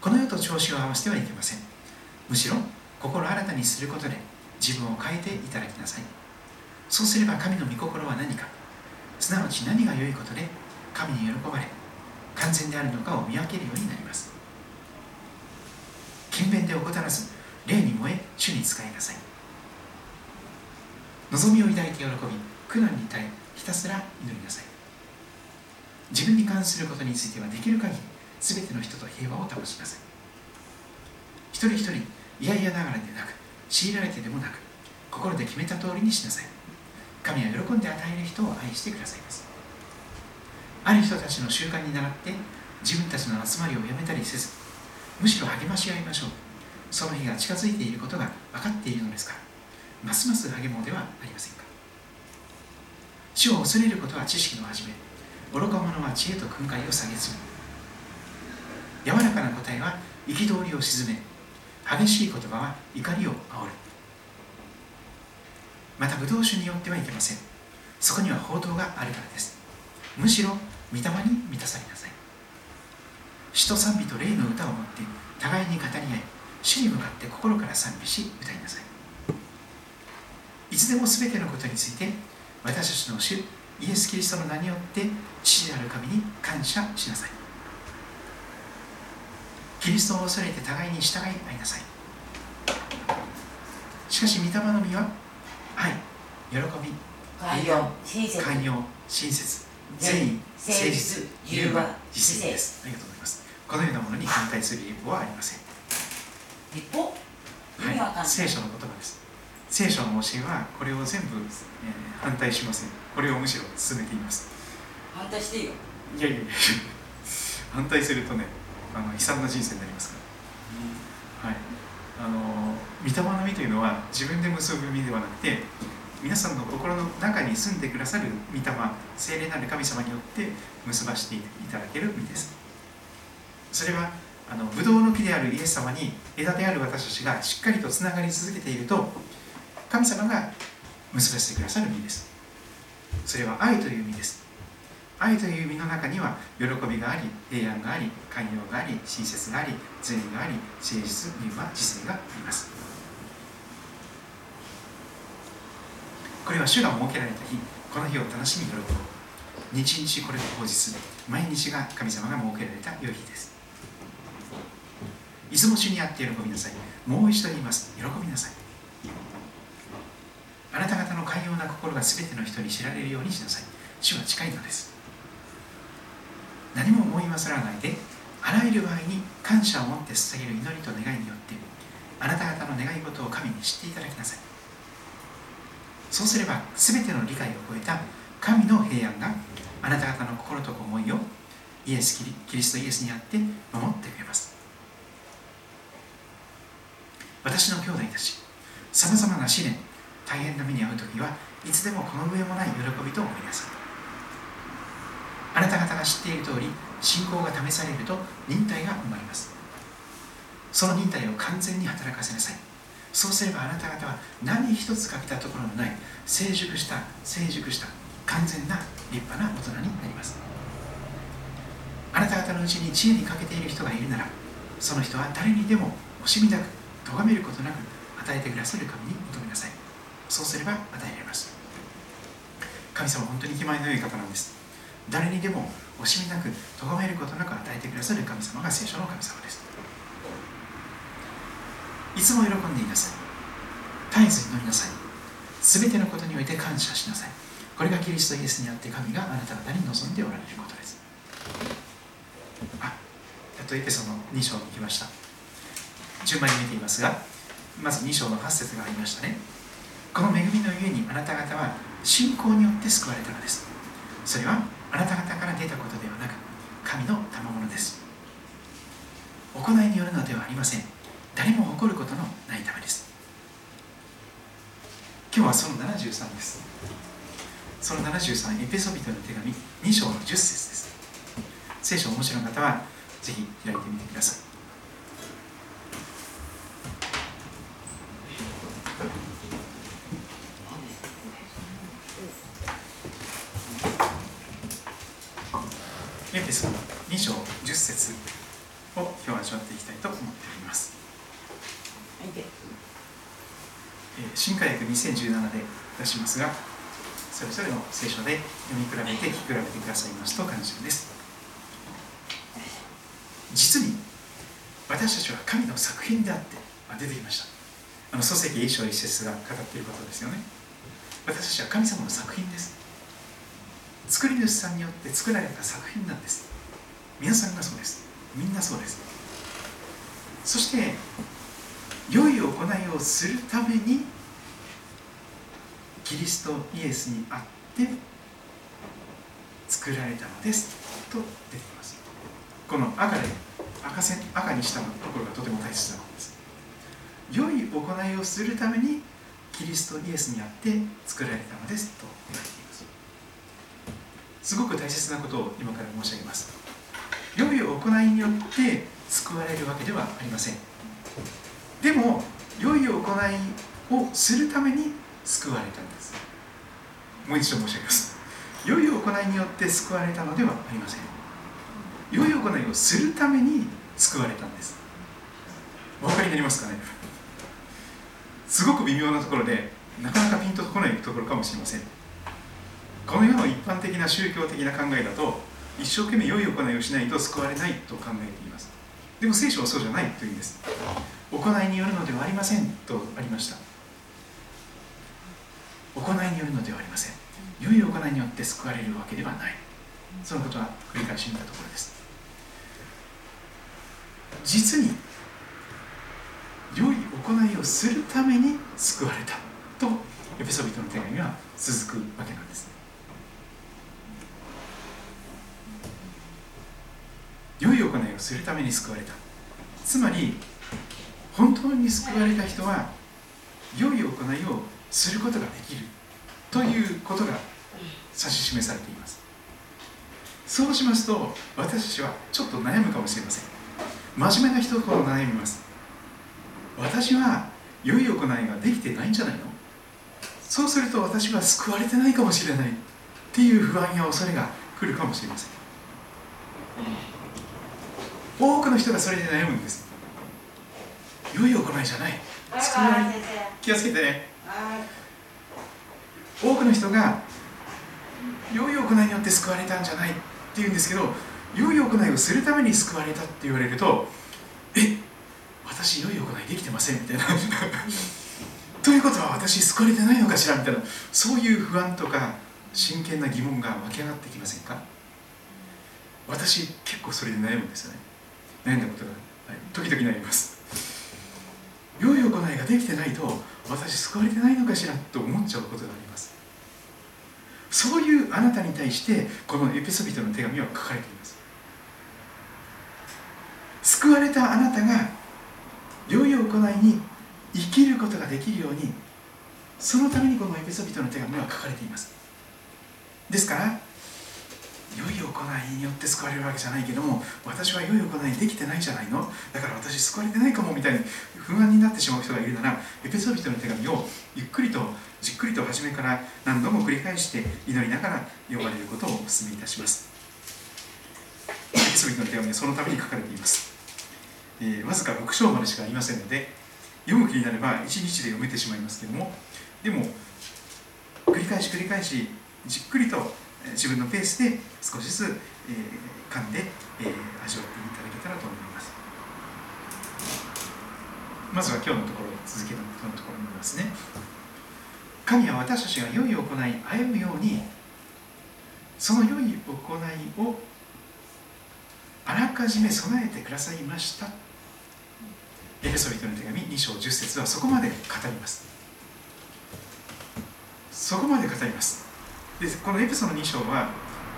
この世と調子を合わせてはいけません。むしろ心新たにすることで自分を変えていただきなさい。そうすれば神の御心は何か、すなわち何が良いことで神に喜ばれ完全であるのかを見分けるようになります。勤勉で怠らず霊に燃え主に仕えなさい。望みを抱いて喜び苦難に耐えひたすら祈りなさい。自分に関することについてはできる限り全ての人と平和を保ちなさい。一人一人いやいやながらでなく強いられてでもなく心で決めた通りにしなさい。神は喜んで与える人を愛してくださいます。ある人たちの習慣に倣って自分たちの集まりをやめたりせず、むしろ励まし合いましょう。その日が近づいていることが分かっているのですから、ますます励もうではありませんか。主を恐れることは知識の始め、愚か者は知恵と訓戒を下げず、柔らかな答えは憤りを鎮め、激しい言葉は怒りを煽る。またブドウ酒によってはいけません。そこには法灯があるからです。むしろ御霊に満たされなさい。詩と賛美と霊の歌を持って互いに語り合い、主に向かって心から賛美し歌いなさい。いつでもすべてのことについて私たちの主イエス・キリストの名によって父なる神に感謝しなさい。キリストを恐れて互いに従い合いなさい。しかし御霊の実は愛、喜び、平安、寛容、親切、善意、誠実、融和、実践です。ありがとうございます。このようなものに反対する立法はありません。立法、はい、聖書の言葉です。聖書の教えはこれを全部、えー、反対しません。これをむしろ進めています。反対していいよ。いやいやいや反対するとね、あの悲惨な人生になりますから、うん、はい、あの御霊の実というのは自分で結ぶ実ではなくて、皆さんの心の中に住んでくださる御霊、聖霊なる神様によって結ばしていただける実です。それはあのブドウの木であるイエス様に枝である私たちがしっかりとつながり続けていると、神様が結ばせてくださる実です。それは愛という実です。愛という実の中には喜びがあり、平安があり、寛容があり、親切があり、善意があり、誠実、融和、実践があります。これは主が設けられた日、この日を楽しみ喜ぼう。日々これが口実、毎日が神様が設けられた良い日です。いつも主にあって喜びなさい。もう一度言います。喜びなさい。あなた方の寛容な心がすべての人に知られるようにしなさい。主は近いのです。何も思い忘れないで、あらゆる場合に感謝を持って捧げる祈りと願いによって、あなた方の願い事を神に知っていただきなさい。そうすればすべての理解を超えた神の平安があなた方の心と思いをイエスキリ、キリストイエスにあって守ってくれます。私の兄弟たち、さまざまな試練、大変な目に遭うときはいつでもこの上もない喜びと思いなさい。あなた方が知っている通り、信仰が試されると忍耐が生まれます。その忍耐を完全に働かせなさい。そうすればあなた方は何一つ欠けたところのない成熟した成熟した完全な立派な大人になります。あなた方のうちに知恵に欠けている人がいるなら、その人は誰にでも惜しみなく咎めることなく与えてくださる神に求めなさい。そうすれば与えられます。神様は本当に気前の良い方なんです。誰にでも惜しみなく咎めることなく与えてくださる神様が聖書の神様です。いつも喜んでいなさい。絶えず祈りなさい。すべてのことにおいて感謝しなさい。これがキリストイエスにあって神があなた方に望んでおられることです。あ、やっとエペソのに章に来ました。順番に見ていますが、まずに章のはっ節がありましたね。この恵みのゆえにあなた方は信仰によって救われたのです。それはあなた方から出たことではなく、神の賜物です。行いによるのではありません。誰も誇ることのないためです。今日はそのななじゅうさんです。そのななじゅうさん、エペソ人の手紙に章のじゅっ節です。聖書をお持ちの方はぜひ開いてみてください。エペソのに章じゅっ節を今日は味わっていきたいと思っております。新科学にせんじゅうななで出しますが、それぞれの聖書で読み比べて聞き比べてくださいますと感謝です。実に私たちは神の作品であって、あ、出てきました、あの漱石英章一節が語っていることですよね。私たちは神様の作品です。作り主さんによって作られた作品なんです。皆さんがそうです。みんなそうです。そして良い行いをするためにキリストイエスにあって作られたのですと出てきます。この赤で 赤, 線赤にしたところがとても大切なことです。良い行いをするためにキリストイエスにあって作られたのですと言われています。すごく大切なことを今から申し上げます。良い行いによって救われるわけではありません。でも良い行いをするために救われたんです。もう一度申し上げます。良い行いによって救われたのではありません。良い行いをするために救われたんです。お分かりになりますかね。すごく微妙なところで、なかなかピンとこないところかもしれません。この世の一般的な宗教的な考えだと、一生懸命良い行いをしないと救われないと考えています。でも聖書はそうじゃないというんです。行いによるのではありませんとありました。行いによるのではありません。良い行いによって救われるわけではない。そのことは繰り返し見たところです。実に良い行いをするために救われたとエペソ人の手紙は続くわけなんです。良い行いをするために救われた。つまり本当に救われた人は良い行いをすることができるということが指し示されています。そうしますと私たちはちょっと悩むかもしれません。真面目な人ほど悩みます。私は良い行いができてないんじゃないの、そうすると私は救われてないかもしれないっていう不安や恐れが来るかもしれません。多くの人がそれで悩むんです。良い行いじゃない、救われ、気をつけてね。多くの人が良い行いによって救われたんじゃないって言うんですけど、良い行いをするために救われたって言われると、え、私良い行いできてませんみたいなということは私救われてないのかしらみたいな、そういう不安とか真剣な疑問が湧き上がってきませんか。私結構それで悩むんですよね。悩んだことが、はい、時々悩みます。良い行いができてないと私救われてないのかしらと思っちゃうことがあります。そういうあなたに対してこのエペソ人の手紙は書かれています。救われたあなたが良い行いに生きることができるように、そのためにこのエペソ人の手紙は書かれています。ですから良い行いによって救われるわけじゃないけども、私は良い行いできてないじゃないの、だから私救われてないかもみたいに不安になってしまう人がいるなら、エペソ人の手紙をゆっくりとじっくりと初めから何度も繰り返して祈りながら読まれることをお勧めいたします。エペソ人の手紙はそのために書かれています。えー、わずかろく章までしかありませんので、読む気になればいちにちで読めてしまいますけども、でも繰り返し繰り返しじっくりと自分のペースで少しずつ、えー、噛んで、えー、味わっていただけたらと思います。まずは今日のところ、続けた今日のところになりますね。神は私たちが良い行い歩むように、その良い行いをあらかじめ備えてくださいました。エペソ人の手紙に章じゅっ節はそこまで語ります。そこまで語ります。でこのエペソのに章は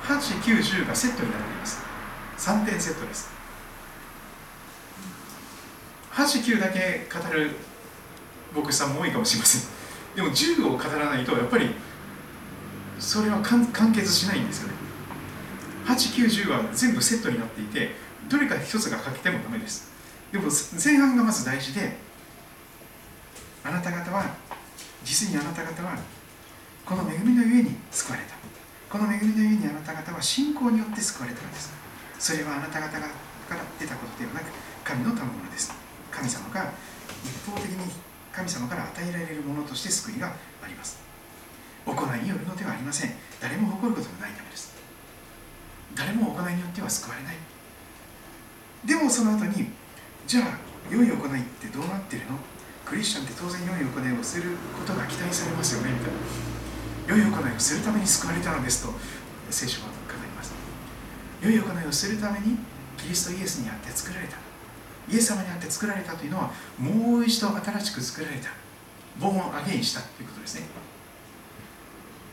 はち、きゅう、じゅうがセットになっています。さんてんセットです。はち、きゅうだけ語る牧師さんも多いかもしれません。でもじゅうを語らないとやっぱりそれは完結しないんですよね。はち、きゅう、じゅうは全部セットになっていて、どれか一つが欠けてもダメです。でも前半がまず大事で、あなた方は、実にあなた方はこの恵みのゆえに救われた。この恵みのゆえにあなた方は信仰によって救われたのです。それはあなた方から出たことではなく、神の賜物です。神様が一方的に神様から与えられるものとして救いがあります。行いによるのではありません。誰も誇ることがないためです。誰も行いによっては救われない。でもその後に、じゃあ良い行いってどうなってるの、クリスチャンって当然良い行いをすることが期待されますよねみたいな。良い行いをするために救われたのですと聖書は語ります。良い行いをするためにキリストイエスにあって作られた、イエス様にあって作られたというのは、もう一度新しく作られた、ボーンアゲインしたということですね。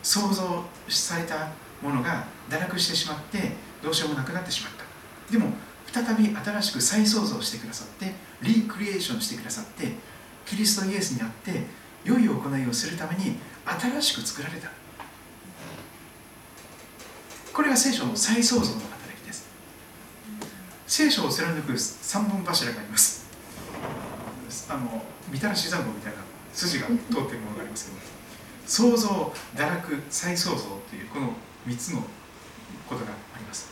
想像されたものが堕落してしまってどうしようもなくなってしまった。でも再び新しく再創造してくださって、リクリエーションしてくださって、キリストイエスにあって良い行いをするために新しく作られた。これが聖書の再創造の働きです。聖書を貫く三本柱があります。あのみたらし団子みたいな筋が通っているものがありますけど、創造、堕落、再創造というこのみっつのことがあります。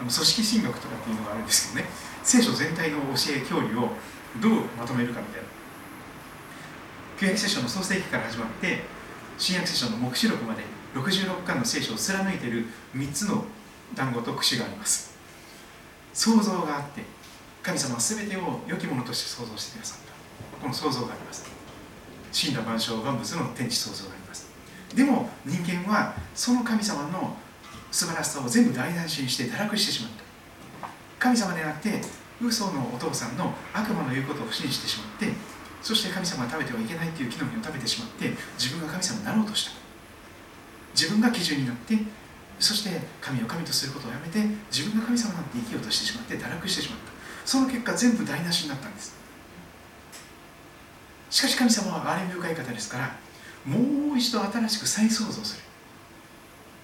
あの組織神学とかっていうのがあるんですけどね、聖書全体の教え、教理をどうまとめるかみたいな。旧約聖書の創世記から始まって新約聖書の黙示録までろくじゅうろっかんの聖書を貫いているみっつの団子と串があります。創造があって、神様は全てを良きものとして創造してくださった、この創造があります。神羅万象、万物の天地創造があります。でも人間はその神様の素晴らしさを全部台無しにして堕落してしまった。神様でなくて嘘のお父さんの悪魔の言うことを信じてしまって、そして神様は食べてはいけないという木の実を食べてしまって、自分が神様になろうとした。自分が基準になって、そして神を神とすることをやめて、自分が神様なんて生きようとしてしまって堕落してしまった。その結果全部台無しになったんです。しかし神様は憐れみ深い方ですから、もう一度新しく再創造する、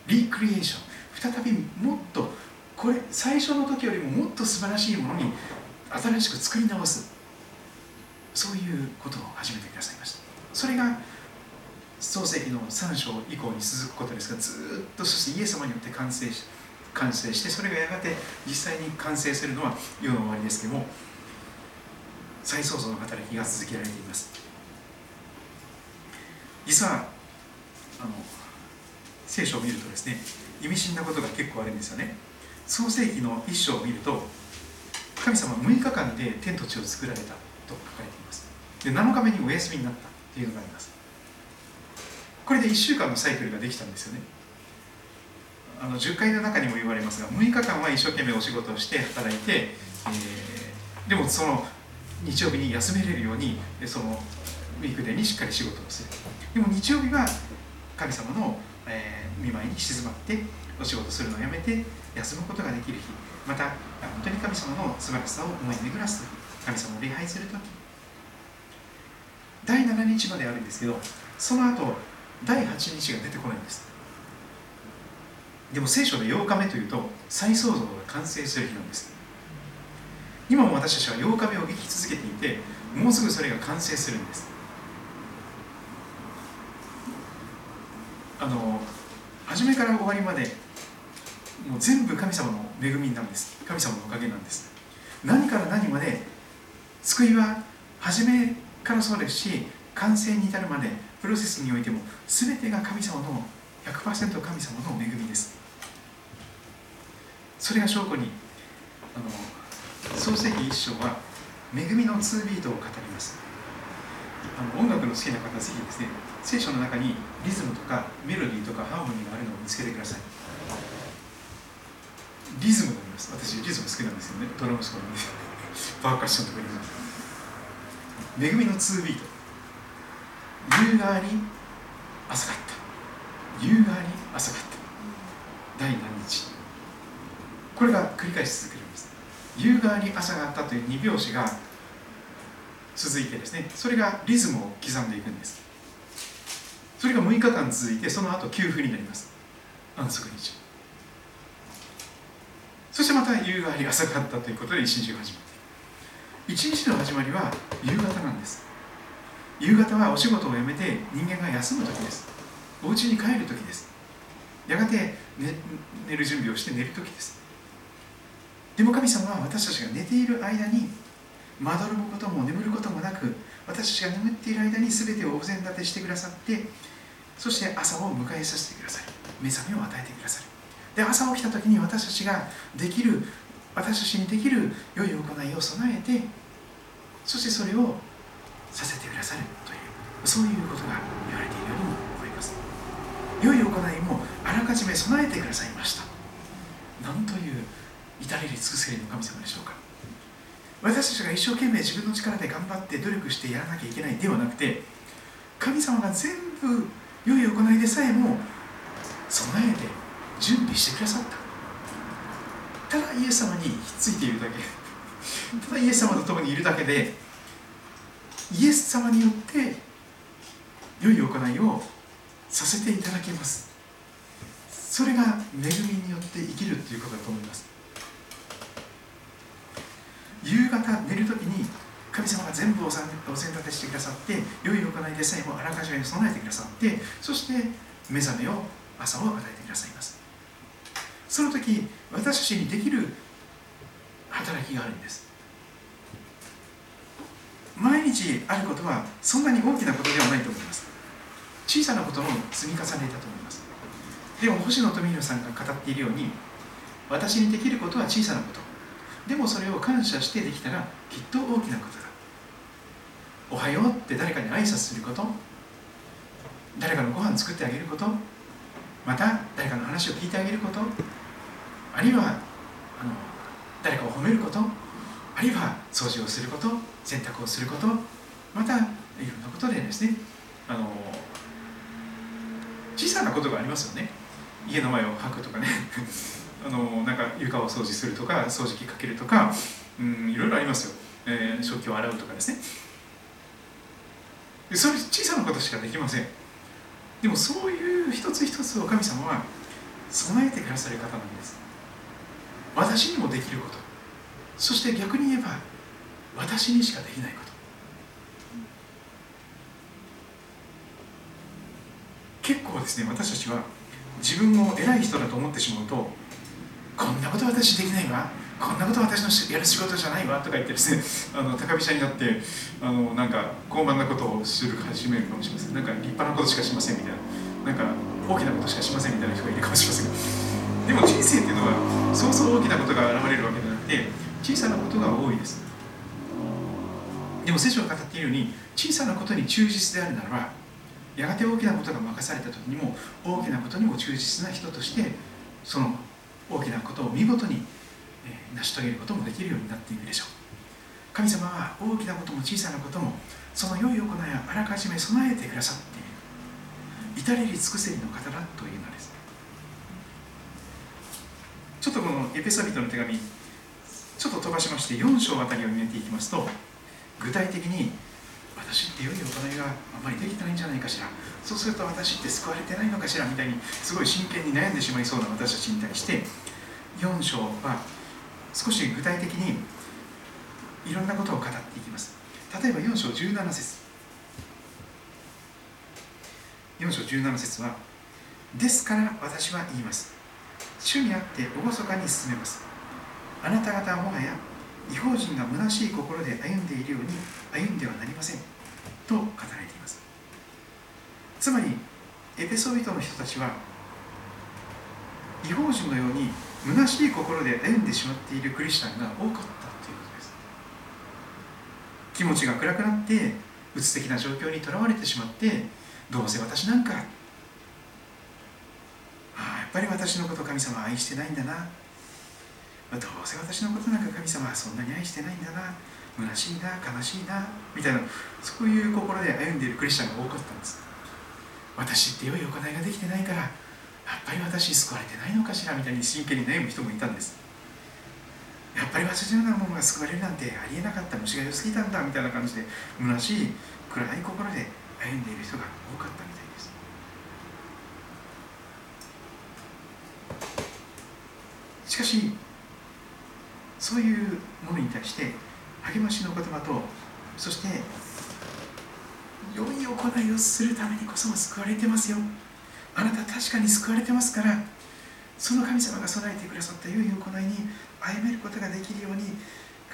リクリエーション、再びもっとこれ最初の時よりももっと素晴らしいものに新しく作り直す、そういうことを始めてくださいました。それが創世記のさん章以降に続くことですが、ずっと、そしてイエス様によって完成し、完成して、それがやがて実際に完成するのは世の終わりですけども、再創造の働きが続けられています。実はあの聖書を見るとですね、意味深なことが結構あるんですよね。創世記のいっ章を見ると、神様はむいかかんで天と地を作られたと書かれています。で、なのかめにお休みになったというのがあります。これでいっしゅうかんのサイクルができたんですよね。あのじゅっかいの中にも言われますが、むいかかんは一生懸命お仕事をして働いて、えー、でもその日曜日に休めれるように、そのウィークデーにしっかり仕事をする。でも日曜日は神様の、えー、見舞いに静まってお仕事するのをやめて休むことができる日、また本当に神様の素晴らしさを思い巡らす時、神様を礼拝する時、だいななにちまであるんですけど、その後だいはちにちが出てこないんです。でも聖書でようかめというと再創造が完成する日なんです。今も私たちはようかめを生き続けていて、もうすぐそれが完成するんです。あの初めから終わりまでもう全部神様の恵みなんです。神様のおかげなんです。何から何まで救いは初めからそうですし、完成に至るまでプロセスにおいても全てが神様の ひゃくパーセント 神様の恵みです。それが証拠にあの創世記一章は恵みのツービートを語ります。あの音楽の好きな方はぜひですね、聖書の中にリズムとかメロディーとかハーモニーがあるのを見つけてください。リズムがあります。私リズム好きなんですよね。ドラム好きなんですよね。パーカッションとかいます。恵みのツービート、夕側に朝かった、夕側に朝かった、だいななにち、これが繰り返し続けるんです。夕側に朝があったというに拍子が続いてですね、それがリズムを刻んでいくんです。それがむいかかん続いて、その後きゅうふになります。安息日。そしてまた夕方に朝があったということで一日が始まっている。一日の始まりは夕方なんです。夕方はお仕事を辞めて人間が休む時です。お家に帰る時です。やがて、ね、寝る準備をして寝る時です。でも神様は私たちが寝ている間にまどろむことも眠ることもなく、私たちが眠っている間に全てをお膳立てしてくださって、そして朝を迎えさせてくださり、目覚めを与えてくださる。で、朝起きた時に私たちができる、私たちにできる良い行いを備えて、そしてそれをさせてくださるという、そういうことが言われているように思います。良い行いもあらかじめ備えてくださいました。なんという至れり尽くせりの神様でしょうか。私たちが一生懸命自分の力で頑張って努力してやらなきゃいけないではなくて、神様が全部良い行いでさえも備えて準備してくださった。ただイエス様にひっついているだけただイエス様と共にいるだけで、イエス様によって良い行いをさせていただけます。それが恵みによって生きるということだと思います。夕方寝るときに神様が全部お膳立てしてくださって、良い行いでさえもあらかじめ備えてくださって、そして目覚めを朝を与えてくださいます。その時私たちにできる働きがあるんです。毎日あることはそんなに大きなことではないと思います。小さなことの積み重ねだと思います。でも星野富弘さんが語っているように、私にできることは小さなこと、でもそれを感謝してできたらきっと大きなことだ。おはようって誰かに挨拶すること、誰かのご飯作ってあげること、また誰かの話を聞いてあげること、あるいはあの誰かを褒めること、あるいは掃除をすること、洗濯をすること、またいろんなことでですね、あの小さなことがありますよね。家の前を掃くとかねあのなんか床を掃除するとか、掃除機かけるとか、うんいろいろありますよ、えー、食器を洗うとかですね。それ小さなことしかできません。でもそういう一つ一つを神様は備えてくださる方なんです。私にもできること、そして逆に言えば私にしかできないこと、結構ですね、私たちは自分を偉い人だと思ってしまうと、こんなこと私できないわ、こんなこと私のやる仕事じゃないわとか言ってですね、あの高飛車になってあのなんか傲慢なことをする始めるかもしれません。なんか立派なことしかしませんみたいな、なんか大きなことしかしませんみたいな人がいるかもしれませんが、でも人生っていうのはそうそう大きなことが現れるわけではなくて、小さなことが多いです。でも聖書が語っているように、小さなことに忠実であるならば、やがて大きなことが任された時にも、大きなことにも忠実な人として、その大きなことを見事に成し遂げることもできるようになっていくでしょう。神様は大きなことも小さなことも、その良い行いをあらかじめ備えてくださっている、至れり尽くせりの方だというのです。ちょっとこのエペソ人の手紙、ちょっと飛ばしましてよん章あたりを見ていきますと、具体的に私って良い行いがあまりできてないんじゃないかしら、そうすると私って救われてないのかしらみたいに、すごい真剣に悩んでしまいそうな私たちに対して、よん章は少し具体的にいろんなことを語っていきます。例えばよん章じゅうなな節、よん章じゅうなな節は、ですから私は言います、主にあって厳かに進めます、あなた方はもはや異邦人が虚しい心で歩んでいるように歩んではなりませんと語られています。つまりエペソ人の人たちは、異邦人のように虚しい心で歩んでしまっているクリスチャンが多かったということです。気持ちが暗くなって、うつ的な状況にとらわれてしまって、どうせ私なんか、ああやっぱり私のこと神様は愛してないんだな、どうせ私のことなんか神様はそんなに愛してないんだな、虚しいな、悲しいなみたいな、そういう心で歩んでいるクリスチャンが多かったんです。私って良い行いができてないから、やっぱり私救われてないのかしらみたいに真剣に悩む人もいたんです。やっぱり私のようなものが救われるなんてありえなかった、虫が良すぎたんだみたいな感じで、虚しい暗い心で歩んでいる人が多かったみたいです。しかしそういうものに対して励ましの言葉と、そして良い行いをするためにこそ救われてますよ、あなた確かに救われてますから、その神様が備えてくださった良い行いに歩めることができるように、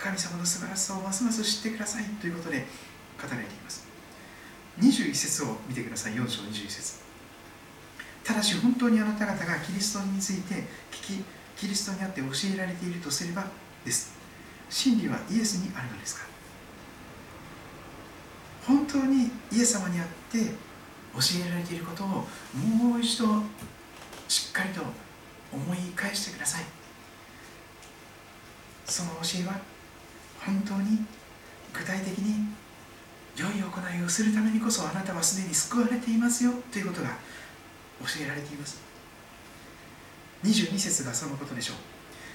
神様の素晴らしさをますます知ってくださいということで語られています。にじゅういっ節を見てください。よん章にじゅういっ節。ただし本当にあなた方がキリストについて聞き、キリストにあって教えられているとすればです。真理はイエスにあるのですか？本当にイエス様にあって教えられていることをもう一度しっかりと思い返してください。その教えは本当に具体的に良い行いをするためにこそあなたはすでに救われていますよということが教えられています。にじゅうに節がそのことでしょう。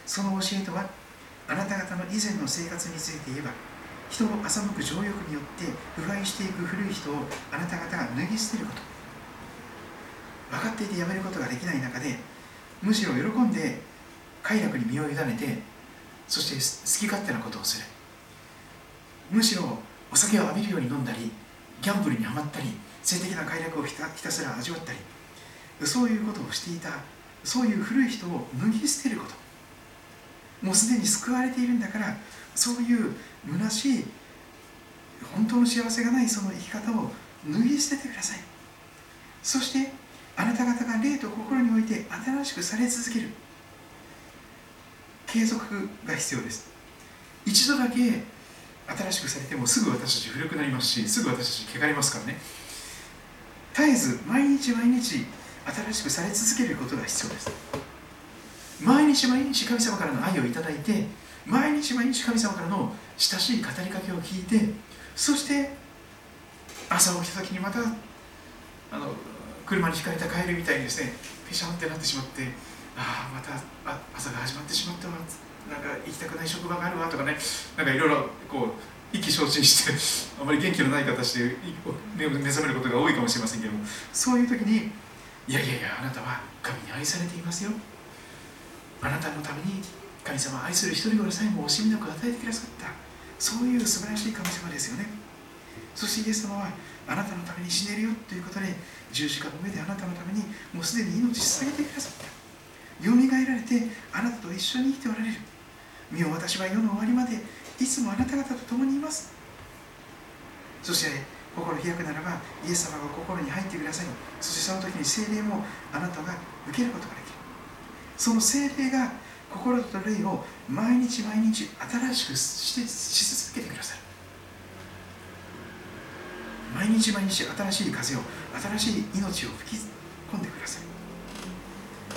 その教えとはあなた方の以前の生活について言えば、人を欺く情欲によって腐敗していく古い人をあなた方が脱ぎ捨てること、分かっていてやめることができない中で、むしろ喜んで快楽に身を委ねて、そして好き勝手なことをする。むしろお酒を浴びるように飲んだり、ギャンブルにはまったり、性的な快楽をひたひたすら味わったり、そういうことをしていた、そういう古い人を脱ぎ捨てること、もうすでに救われているんだから、そういう虚しい、本当の幸せがないその生き方を脱ぎ捨ててください。そしてあなた方が霊と心において新しくされ続ける。継続が必要です。一度だけ新しくされてもすぐ私たち古くなりますし、すぐ私たち汚れますからね。絶えず毎日毎日新しくされ続けることが必要です。毎日毎日神様からの愛をいただいて、毎日毎日神様からの親しい語りかけを聞いて、そして朝起きた時にまたあの車にひかれたカエルみたいにですね、ペシャンってなってしまって、ああまたあ朝が始まってしまったわ、なんか行きたくない職場があるわとかね、なんかいろいろこう意気消沈してあまり元気のない形で目覚めることが多いかもしれませんけども、そういう時にいやいやいや、あなたは神に愛されていますよ、あなたのために神様を愛する一人子の最後を惜しみなく与えてくださった、そういう素晴らしい神様ですよね。そしてイエス様はあなたのために死ねるよということで、十字架の上であなたのためにもうすでに命を捧げてくださった。よみがえられてあなたと一緒に生きておられる。見よ、私は世の終わりまでいつもあなた方と共にいます。そして心開くならばイエス様が心に入ってください。そしてその時に聖霊もあなたが受けることができる。その聖霊が心と霊を毎日毎日新しくしてし続けてくださる。毎日毎日新しい風を、新しい命を吹き込んでください。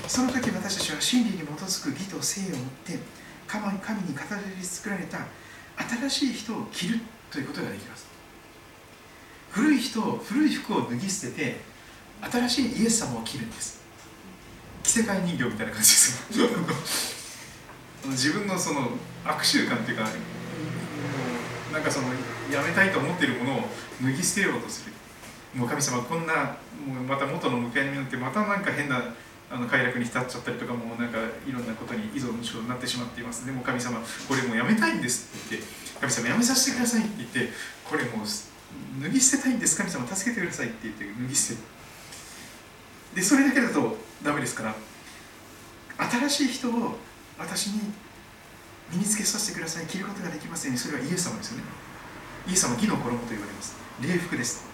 その時私たちは真理に基づく義と聖を持って、神に形作られた新しい人を着るということができます。古い人を、古い服を脱ぎ捨てて新しいイエス様を着るんです。着せ替え人形みたいな感じですよ自分のその悪習慣というか、なんかそのやめたいと思っているものを脱ぎ捨てようとする。もう神様、こんなもうまた元の向かいになって、またなんか変なあの快楽に浸っちゃったりとか、もうなんかいろんなことに依存症になってしまっています。でも神様、これもうやめたいんですって言って、神様やめさせてくださいって言って、これもう脱ぎ捨てたいんです、神様助けてくださいって言って脱ぎ捨てる。でそれだけだとダメですから、新しい人を私に身につけさせてください、着ることができますように。それはイエス様ですよね。イエス様は義の衣と言われます。礼服です。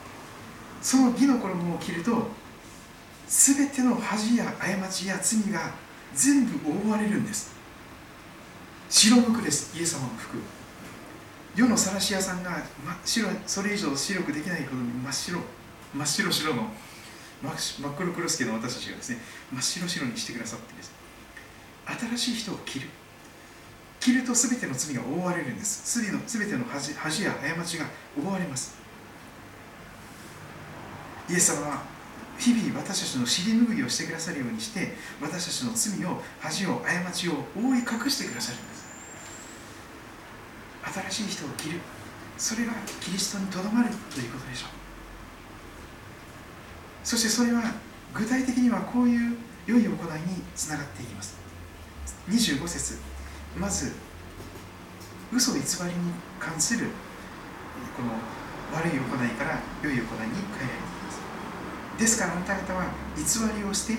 その義の衣を着ると、すべての恥や過ちや罪が全部覆われるんです。白服です、イエス様の服。世の晒し屋さんが真っ白、それ以上白くできないほど真っ白真っ白白の真っ黒黒すけの私たちがですね、真っ白白にしてくださってです。新しい人を着る。着ると全ての罪が覆われるんです。全ての、全ての恥、恥や過ちが覆われます。イエス様は日々私たちの尻拭いをしてくださるようにして、私たちの罪を、恥を、過ちを覆い隠してくださるんです。新しい人を着る。それがキリストにとどまるということでしょう。そしてそれは具体的にはこういう良い行いにつながっていきます。にじゅうご節、まず嘘偽りに関するこの悪い行いから良い行いに変えられています。ですからあなた方は偽りを捨て、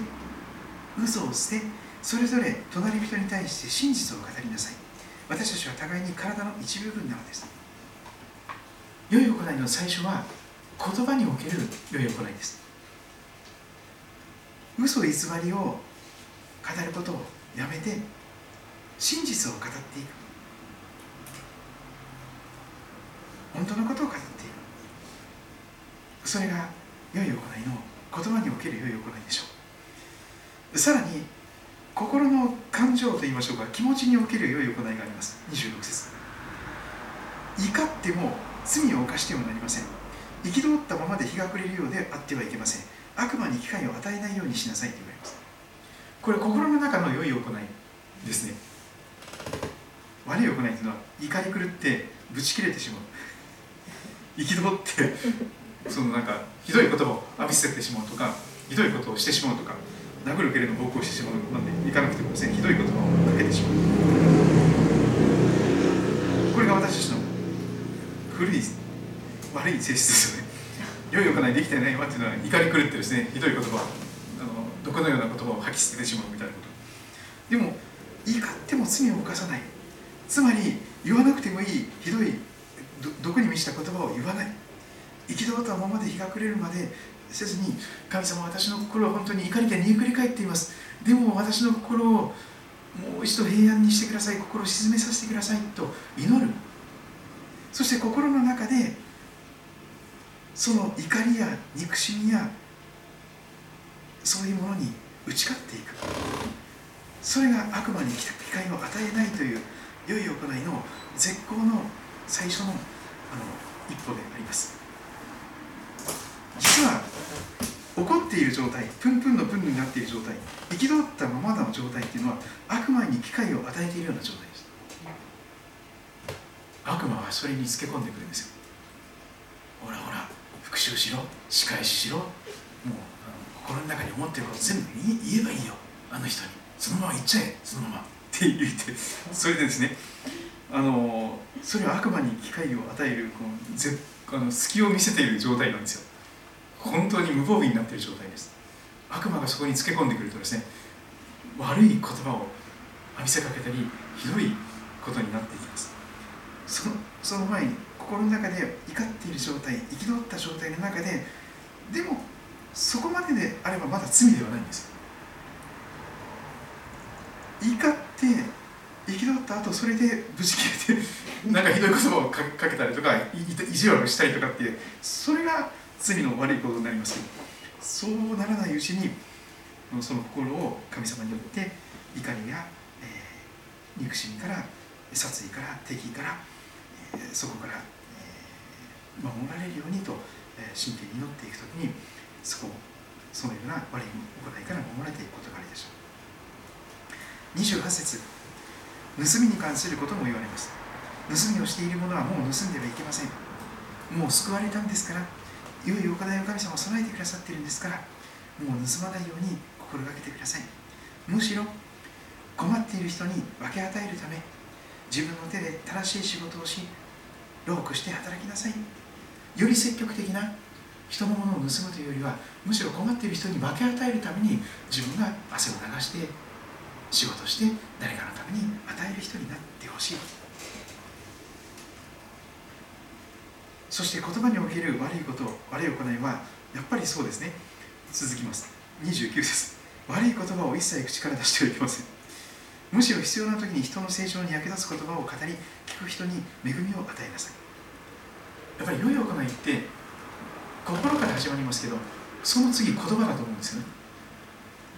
嘘を捨て、それぞれ隣人に対して真実を語りなさい。私たちは互いに体の一部分なのです。良い行いの最初は言葉における良い行いです。嘘偽りを語ることをやめて真実を語っていく、本当のことを語っていく、それが良い行いの言葉における良い行いでしょう。さらに心の感情といいましょうか、気持ちにおける良い行いがあります。にじゅうろく節、怒っても罪を犯してもなりません。憤ったままで日が暮れるようであってはいけません。悪魔に機会を与えないようにしなさいと言われます。これ心の中の良い行いですね。悪い行いというのは怒り狂ってぶち切れてしまう、憤ってそのなんかひどい言葉を浴びせてしまうとか、ひどいことをしてしまうとか、殴る蹴るの暴行をしてしまうなんでいかなくてもですね、ひどい言葉をかけてしまう。これが私たちの古い悪い性質ですよね。良い行いできてないわっていうのは怒り狂ってですね、ひどい言葉、あの毒のような言葉を吐き捨ててしまうみたいなこと。でも怒っても罪を犯さない、つまり言わなくてもいいひどい毒に満ちた言葉を言わない、憤ったままで日が暮れるまでせずに、神様私の心は本当に怒りで煮えくり返っています、でも私の心をもう一度平安にしてください、心を静めさせてくださいと祈る。そして心の中でその怒りや憎しみやそういうものに打ち勝っていく、それが悪魔に機会を与えないという良い行いの絶好の最初の、あの一歩であります。実は怒っている状態、プンプンのプンになっている状態、憤ったままの状態というのは悪魔に機会を与えているような状態です。悪魔はそれにつけ込んでくるんですよ。ほらほら、復讐しろ、仕返ししろ、もうあの心の中に思ってること全部言えばいいよ、あの人にそのまま言っちゃえ、そのままって言って、それでですね、あのそれは悪魔に機会を与えるこのぜあの隙を見せている状態なんですよ。本当に無防備になっている状態です。悪魔がそこにつけ込んでくるとですね、悪い言葉を浴びせかけたりひどいことになっていきます。その、その前に心の中で怒っている状態、憤った状態の中で、でもそこまでであればまだ罪ではないんですよ。怒って憤った後、それでぶち切れてなんかひどい言葉をかけたりとか意地悪したりとかって、それが罪の悪いことになりますけど、そうならないうちにその心を神様によって怒りや、えー、憎しみから殺意から敵意からそこから守られるようにと真剣に祈っていくときに、そこをそのような悪い行いから守られていくことがあるでしょう。にじゅうはち節、盗みに関することも言われます。盗みをしている者はもう盗んではいけません。もう救われたんですから、良い行いを神様は備えてくださっているんですから、もう盗まないように心がけてください。むしろ困っている人に分け与えるため、自分の手で正しい仕事をし、労苦して働きなさい。より積極的な、人のものを盗むというよりは、むしろ困っている人に分け与えるために自分が汗を流して仕事して誰かのために与える人になってほしい。そして言葉における悪いこと、悪い行いはやっぱりそうですね。続きます。にじゅうきゅう節、悪い言葉を一切口から出してはいけません。むしろ必要な時に人の成長に役立つ言葉を語り、聞く人に恵みを与えなさい。やっぱり良い行いって心から始まりますけど、その次言葉だと思うんですよね。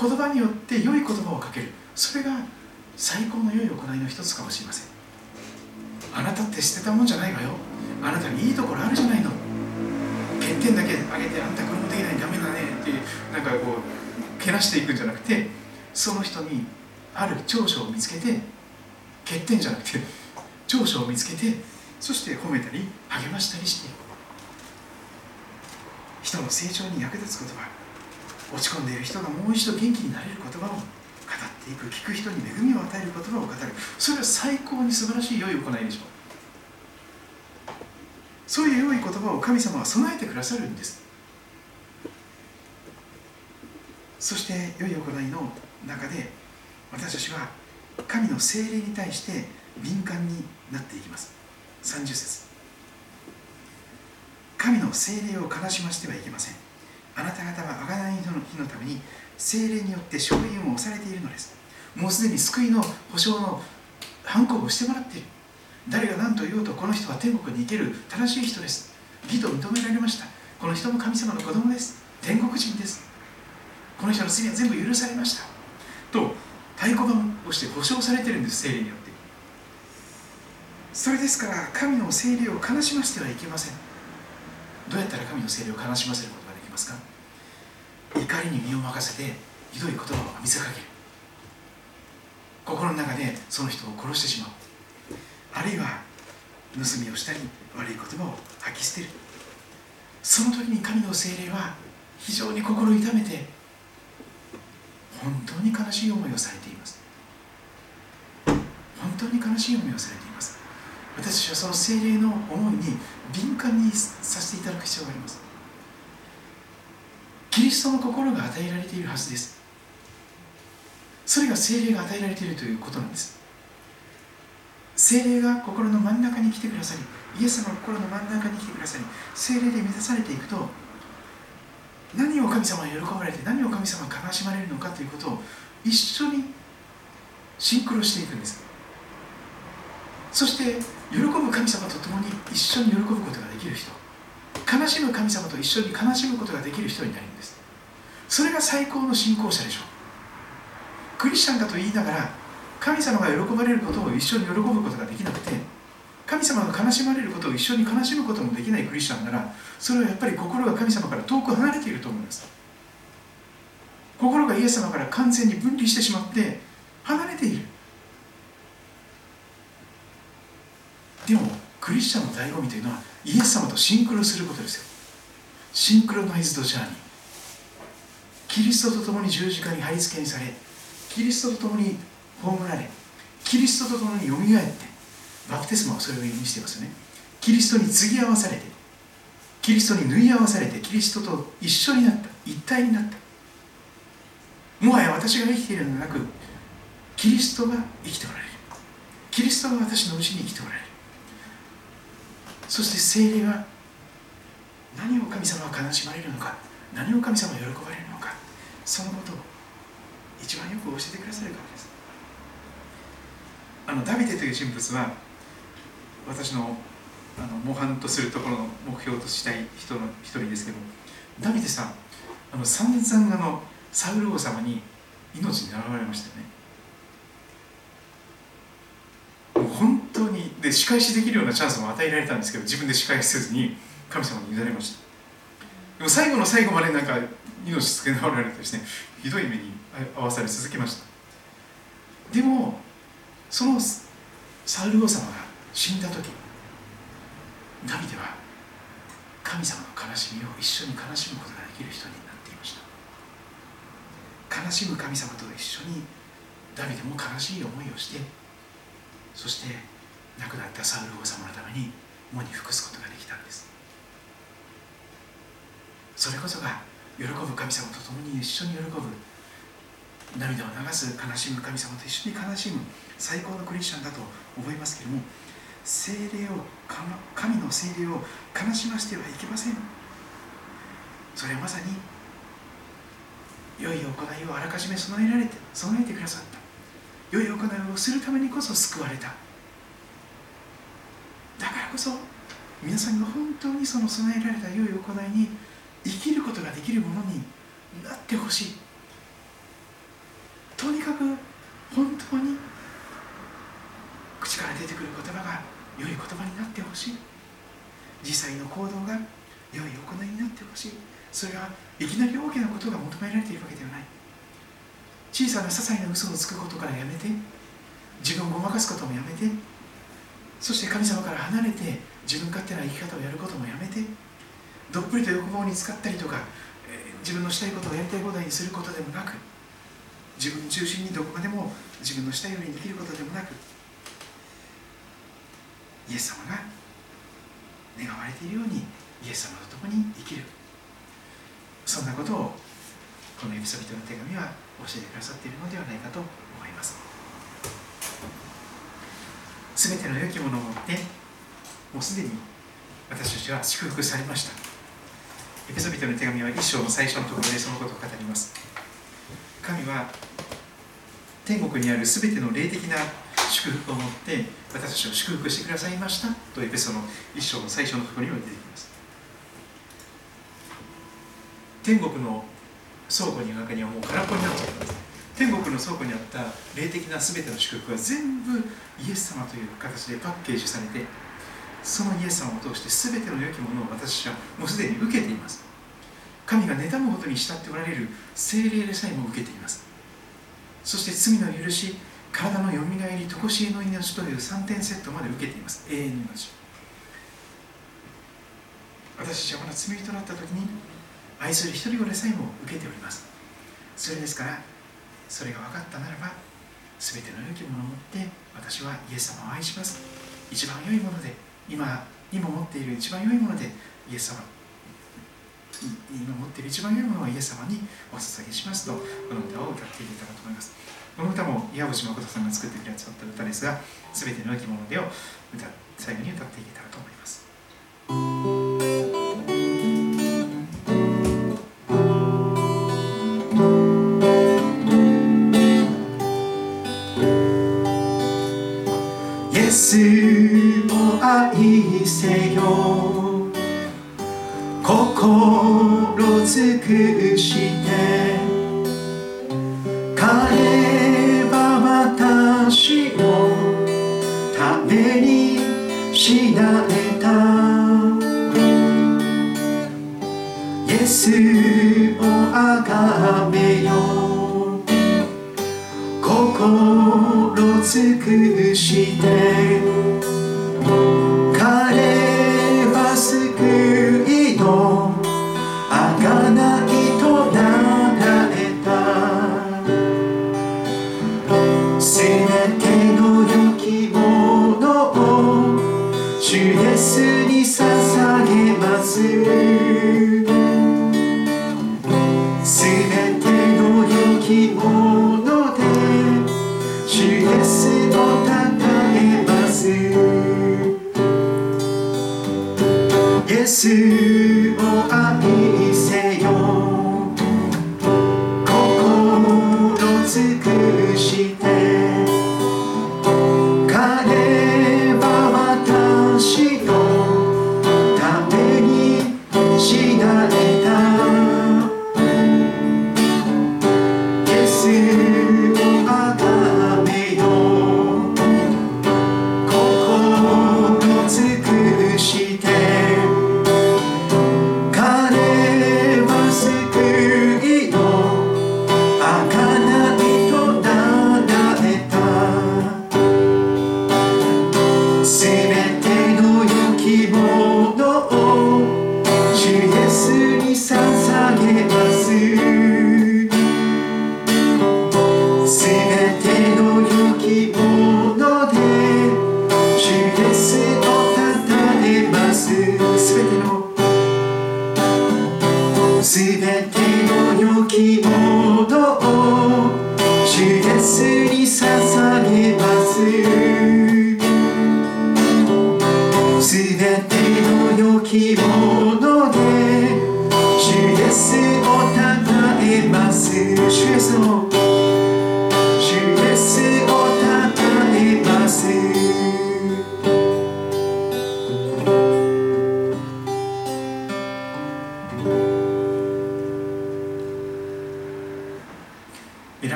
言葉によって良い言葉をかける、それが最高の良い行いの一つかもしれません。あなたって捨てたもんじゃないわよ、あなたにいいところあるじゃないの、欠点だけ上げてあんたこれもできないダメだねってなんかこうけなしていくんじゃなくて、その人にある長所を見つけて、欠点じゃなくて長所を見つけて、そして褒めたり励ましたりして、人の成長に役立つ言葉、落ち込んでいる人がもう一度元気になれる言葉を語っていく、聞く人に恵みを与える言葉を語る、それは最高に素晴らしい良い行いでしょう。そういう良い言葉を神様は備えてくださるんです。そして良い行いの中で私たちは神の聖霊に対して敏感になっていきます。さんじゅう節、神の聖霊を悲しましてはいけません。あなた方は贖いの日のために聖霊によって証言を押されているのです。もうすでに救いの保証の判子をしてもらっている。誰が何と言おうとこの人は天国に行ける正しい人です。義と認められました。この人も神様の子供です。天国人です。この人の罪は全部許されましたと太鼓判をして保証されているんです、聖霊によって。それですから神の聖霊を悲しませてはいけません。どうやったら神の聖霊を悲しませることができますか。怒りに身を任せてひどい言葉を見せかける。心の中でその人を殺してしまう。あるいは盗みをしたり悪い言葉を吐き捨てる。その時に神の聖霊は非常に心を痛めて本当に悲しい思いをされています。本当に悲しい思いをされています。私たちはその聖霊の思いに敏感にさせていただく必要があります。キリストの心が与えられているはずです。それが聖霊が与えられているということなんです。聖霊が心の真ん中に来てくださり、イエス様が心の真ん中に来てくださり、聖霊で満たされていくと、何を神様が喜ばれて何を神様が悲しまれるのかということを一緒にシンクロしていくんです。そして喜ぶ神様と共に一緒に喜ぶことができる人、悲しむ神様と一緒に悲しむことができる人になるんです。それが最高の信仰者でしょう。クリスチャンだと言いながら神様が喜ばれることを一緒に喜ぶことができなくて、神様が悲しまれることを一緒に悲しむこともできないクリスチャンなら、それはやっぱり心が神様から遠く離れていると思います。心がイエス様から完全に分離してしまって離れている。でもクリスチャンの醍醐味というのはイエス様とシンクロすることですよ。シンクロナイズドジャーニー。キリストと共に十字架に貼り付けにされ、キリストと共に葬られ、キリストと共によみがえって、バプテスマはそれを意味していますよね。キリストに継ぎ合わされて、キリストに縫い合わされて、キリストと一緒になった、一体になった。もはや私が生きているのではなく、キリストが生きておられる。キリストが私のうちに生きておられる。そして聖霊は何を神様が悲しまれるのか、何を神様が喜ばれるのか、そのことを一番よく教えてくださるからです。あのダビデという人物は、私 の, あの模範とするところの目標としたい人の一人ですけども、ダビデさん、あの散々あのサウル王様に命に狙われましたよね。もう本当にで仕返しできるようなチャンスも与えられたんですけど、自分で仕返しせずに神様に委ねました。でも最後の最後までなんか命つけなわれてですね、ひどい目に遭わされ続けました。でもそのサウル王様が死んだ時、ダビデは神様の悲しみを一緒に悲しむことができる人になっていました。悲しむ神様と一緒にダビデも悲しい思いをして、そして亡くなったサウル王様のために喪に服すことができたんです。それこそが喜ぶ神様と共に一緒に喜ぶ、涙を流す、悲しむ神様と一緒に悲しむ最高のクリスチャンだと思いますけれども、聖霊を、神の聖霊を悲しませてはいけません。それはまさに良い行いをあらかじめ備えられて備えてくださった、良い行いをするためにこそ救われた。だからこそ皆さんが本当にその備えられた良い行いに生きることができるものになってほしい。とにかく本当に口から出てくる言葉が良い言葉になってほしい。実際の行動が良い行いになってほしい。それがいきなり大きなことが求められているわけではない。小さな些細な嘘をつくことからやめて、自分をごまかすこともやめて、そして神様から離れて自分勝手な生き方をやることもやめて、どっぷりと欲望に使ったりとか、自分のしたいことをやりたい放題にすることでもなく、自分中心にどこまでも自分のしたいようにできることでもなく、イエス様が願われているようにイエス様と共に生きる、そんなことをこのエペソ人の手紙は教えてくださっているのではないかと思います。全ての良きものを持ってもうすでに私たちは祝福されました。エペソビトの手紙は一章の最初のところでそのことを語ります。神は天国にある全ての霊的な祝福を持って私たちを祝福してくださいましたとエペソの一章の最初のところにも出てきます。天国の倉庫の中にはもう空っぽになっちゃったんです。天国の倉庫にあった霊的な全ての祝福は全部イエス様という形でパッケージされて、そのイエス様を通して全ての良きものを私たちはもうすでに受けています。神が妬むほどに慕っておられる聖霊でさえも受けています。そして罪の許し、体のよみがえり、常しえの命というさんてんセットまで受けています。永遠の命。私たちはまだ罪人だったときに愛する一人子でさえも受けております。それですから、それが分かったならば、すべての良きものを持って私はイエス様を愛します。一番良いもので、今今持っている一番良いものでイエス様、今持っている一番良いものをイエス様にお捧げしますと、この歌を歌っていけたらと思います。この歌も岩渕誠さんが作ってくださった歌ですが、すべての良きものでを歌最後に歌っていけたらと思います。主を愛せよ、心尽くして彼は私のために死なれた。イエスをあがめよ、心尽くして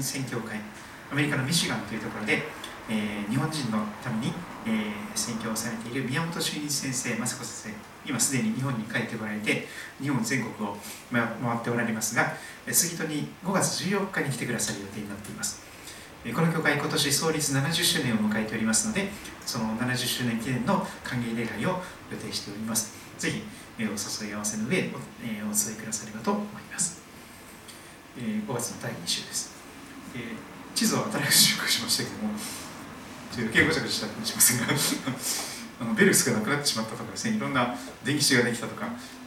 宣教会、アメリカのミシガンというところで、えー、日本人のために、えー、宣教をされている宮本修一先生、雅子先生、今すでに日本に帰ってこられて日本全国を回っておられますが、杉戸にごがつじゅうよっかに来てくださる予定になっています。この教会、今年創立ななじゅっしゅうねんを迎えておりますので、そのななじゅっしゅうねん記念の歓迎礼拝を予定しております。ぜひお誘い合わせの上 お,、えー、お集いくださればと思います。えー、ごがつのだいにしゅうです。えー、地図を新しくしましたけども、ちょっと余計ごちゃごちゃしたかもしれませんがあのベルクスがなくなってしまったとかですね、いろんな電気柱ができたとか、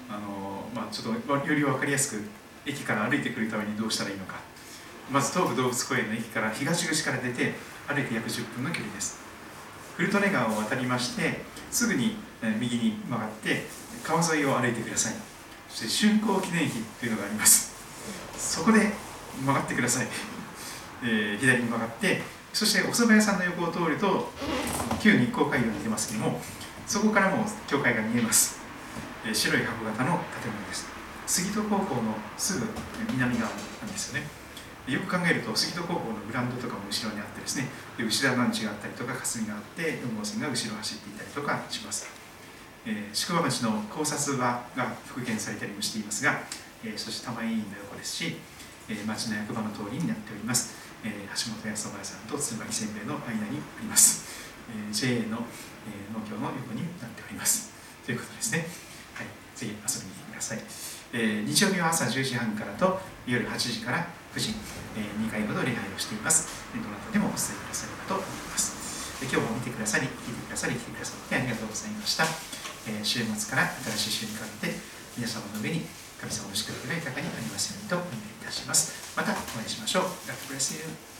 あの、まあ、ちょっとより分かりやすく駅から歩いてくるためにどうしたらいいのか、まず東武動物公園の駅から東口から出て歩いて約じゅっぷんの距離です。古利根川を渡りましてすぐに右に曲がって川沿いを歩いてください。そして竣工記念碑というのがあります。そこで曲がってください、えー、左に曲がって、そしてお蕎麦屋さんの横を通ると旧日光街道に出ますけども、そこからも教会が見えます、えー、白い箱型の建物です。杉戸高校のすぐ南側なんですよね。よく考えると杉戸高校のグラウンドとかも後ろにあってですね、で牛田団地があったりとか霞があってよん号線が後ろ走っていたりとかします。えー、宿場町の考察場が復元されたりもしていますが、えー、そして玉井医院の横ですし、えー、町の役場の通りになっております、えー、橋本屋そば屋さんと鶴巻せんべいの間にあります、えー、ジェーエー の、えー、農協の横になっておりますということですね、はい、ぜひ遊びに来てください。えー、日曜日は朝じゅうじはんからと夜はちじからくじ、えー、にかいほど礼拝をしています。どなたでもお伝えくださればと思います。えー、今日も見てくださり、聞いてくださり、来てくださってありがとうございました。えー、週末から新しい週にかけて皆様の上に神様の祝福が豊かにありますようにとお願いいたします。またお会いしましょう。God bless you.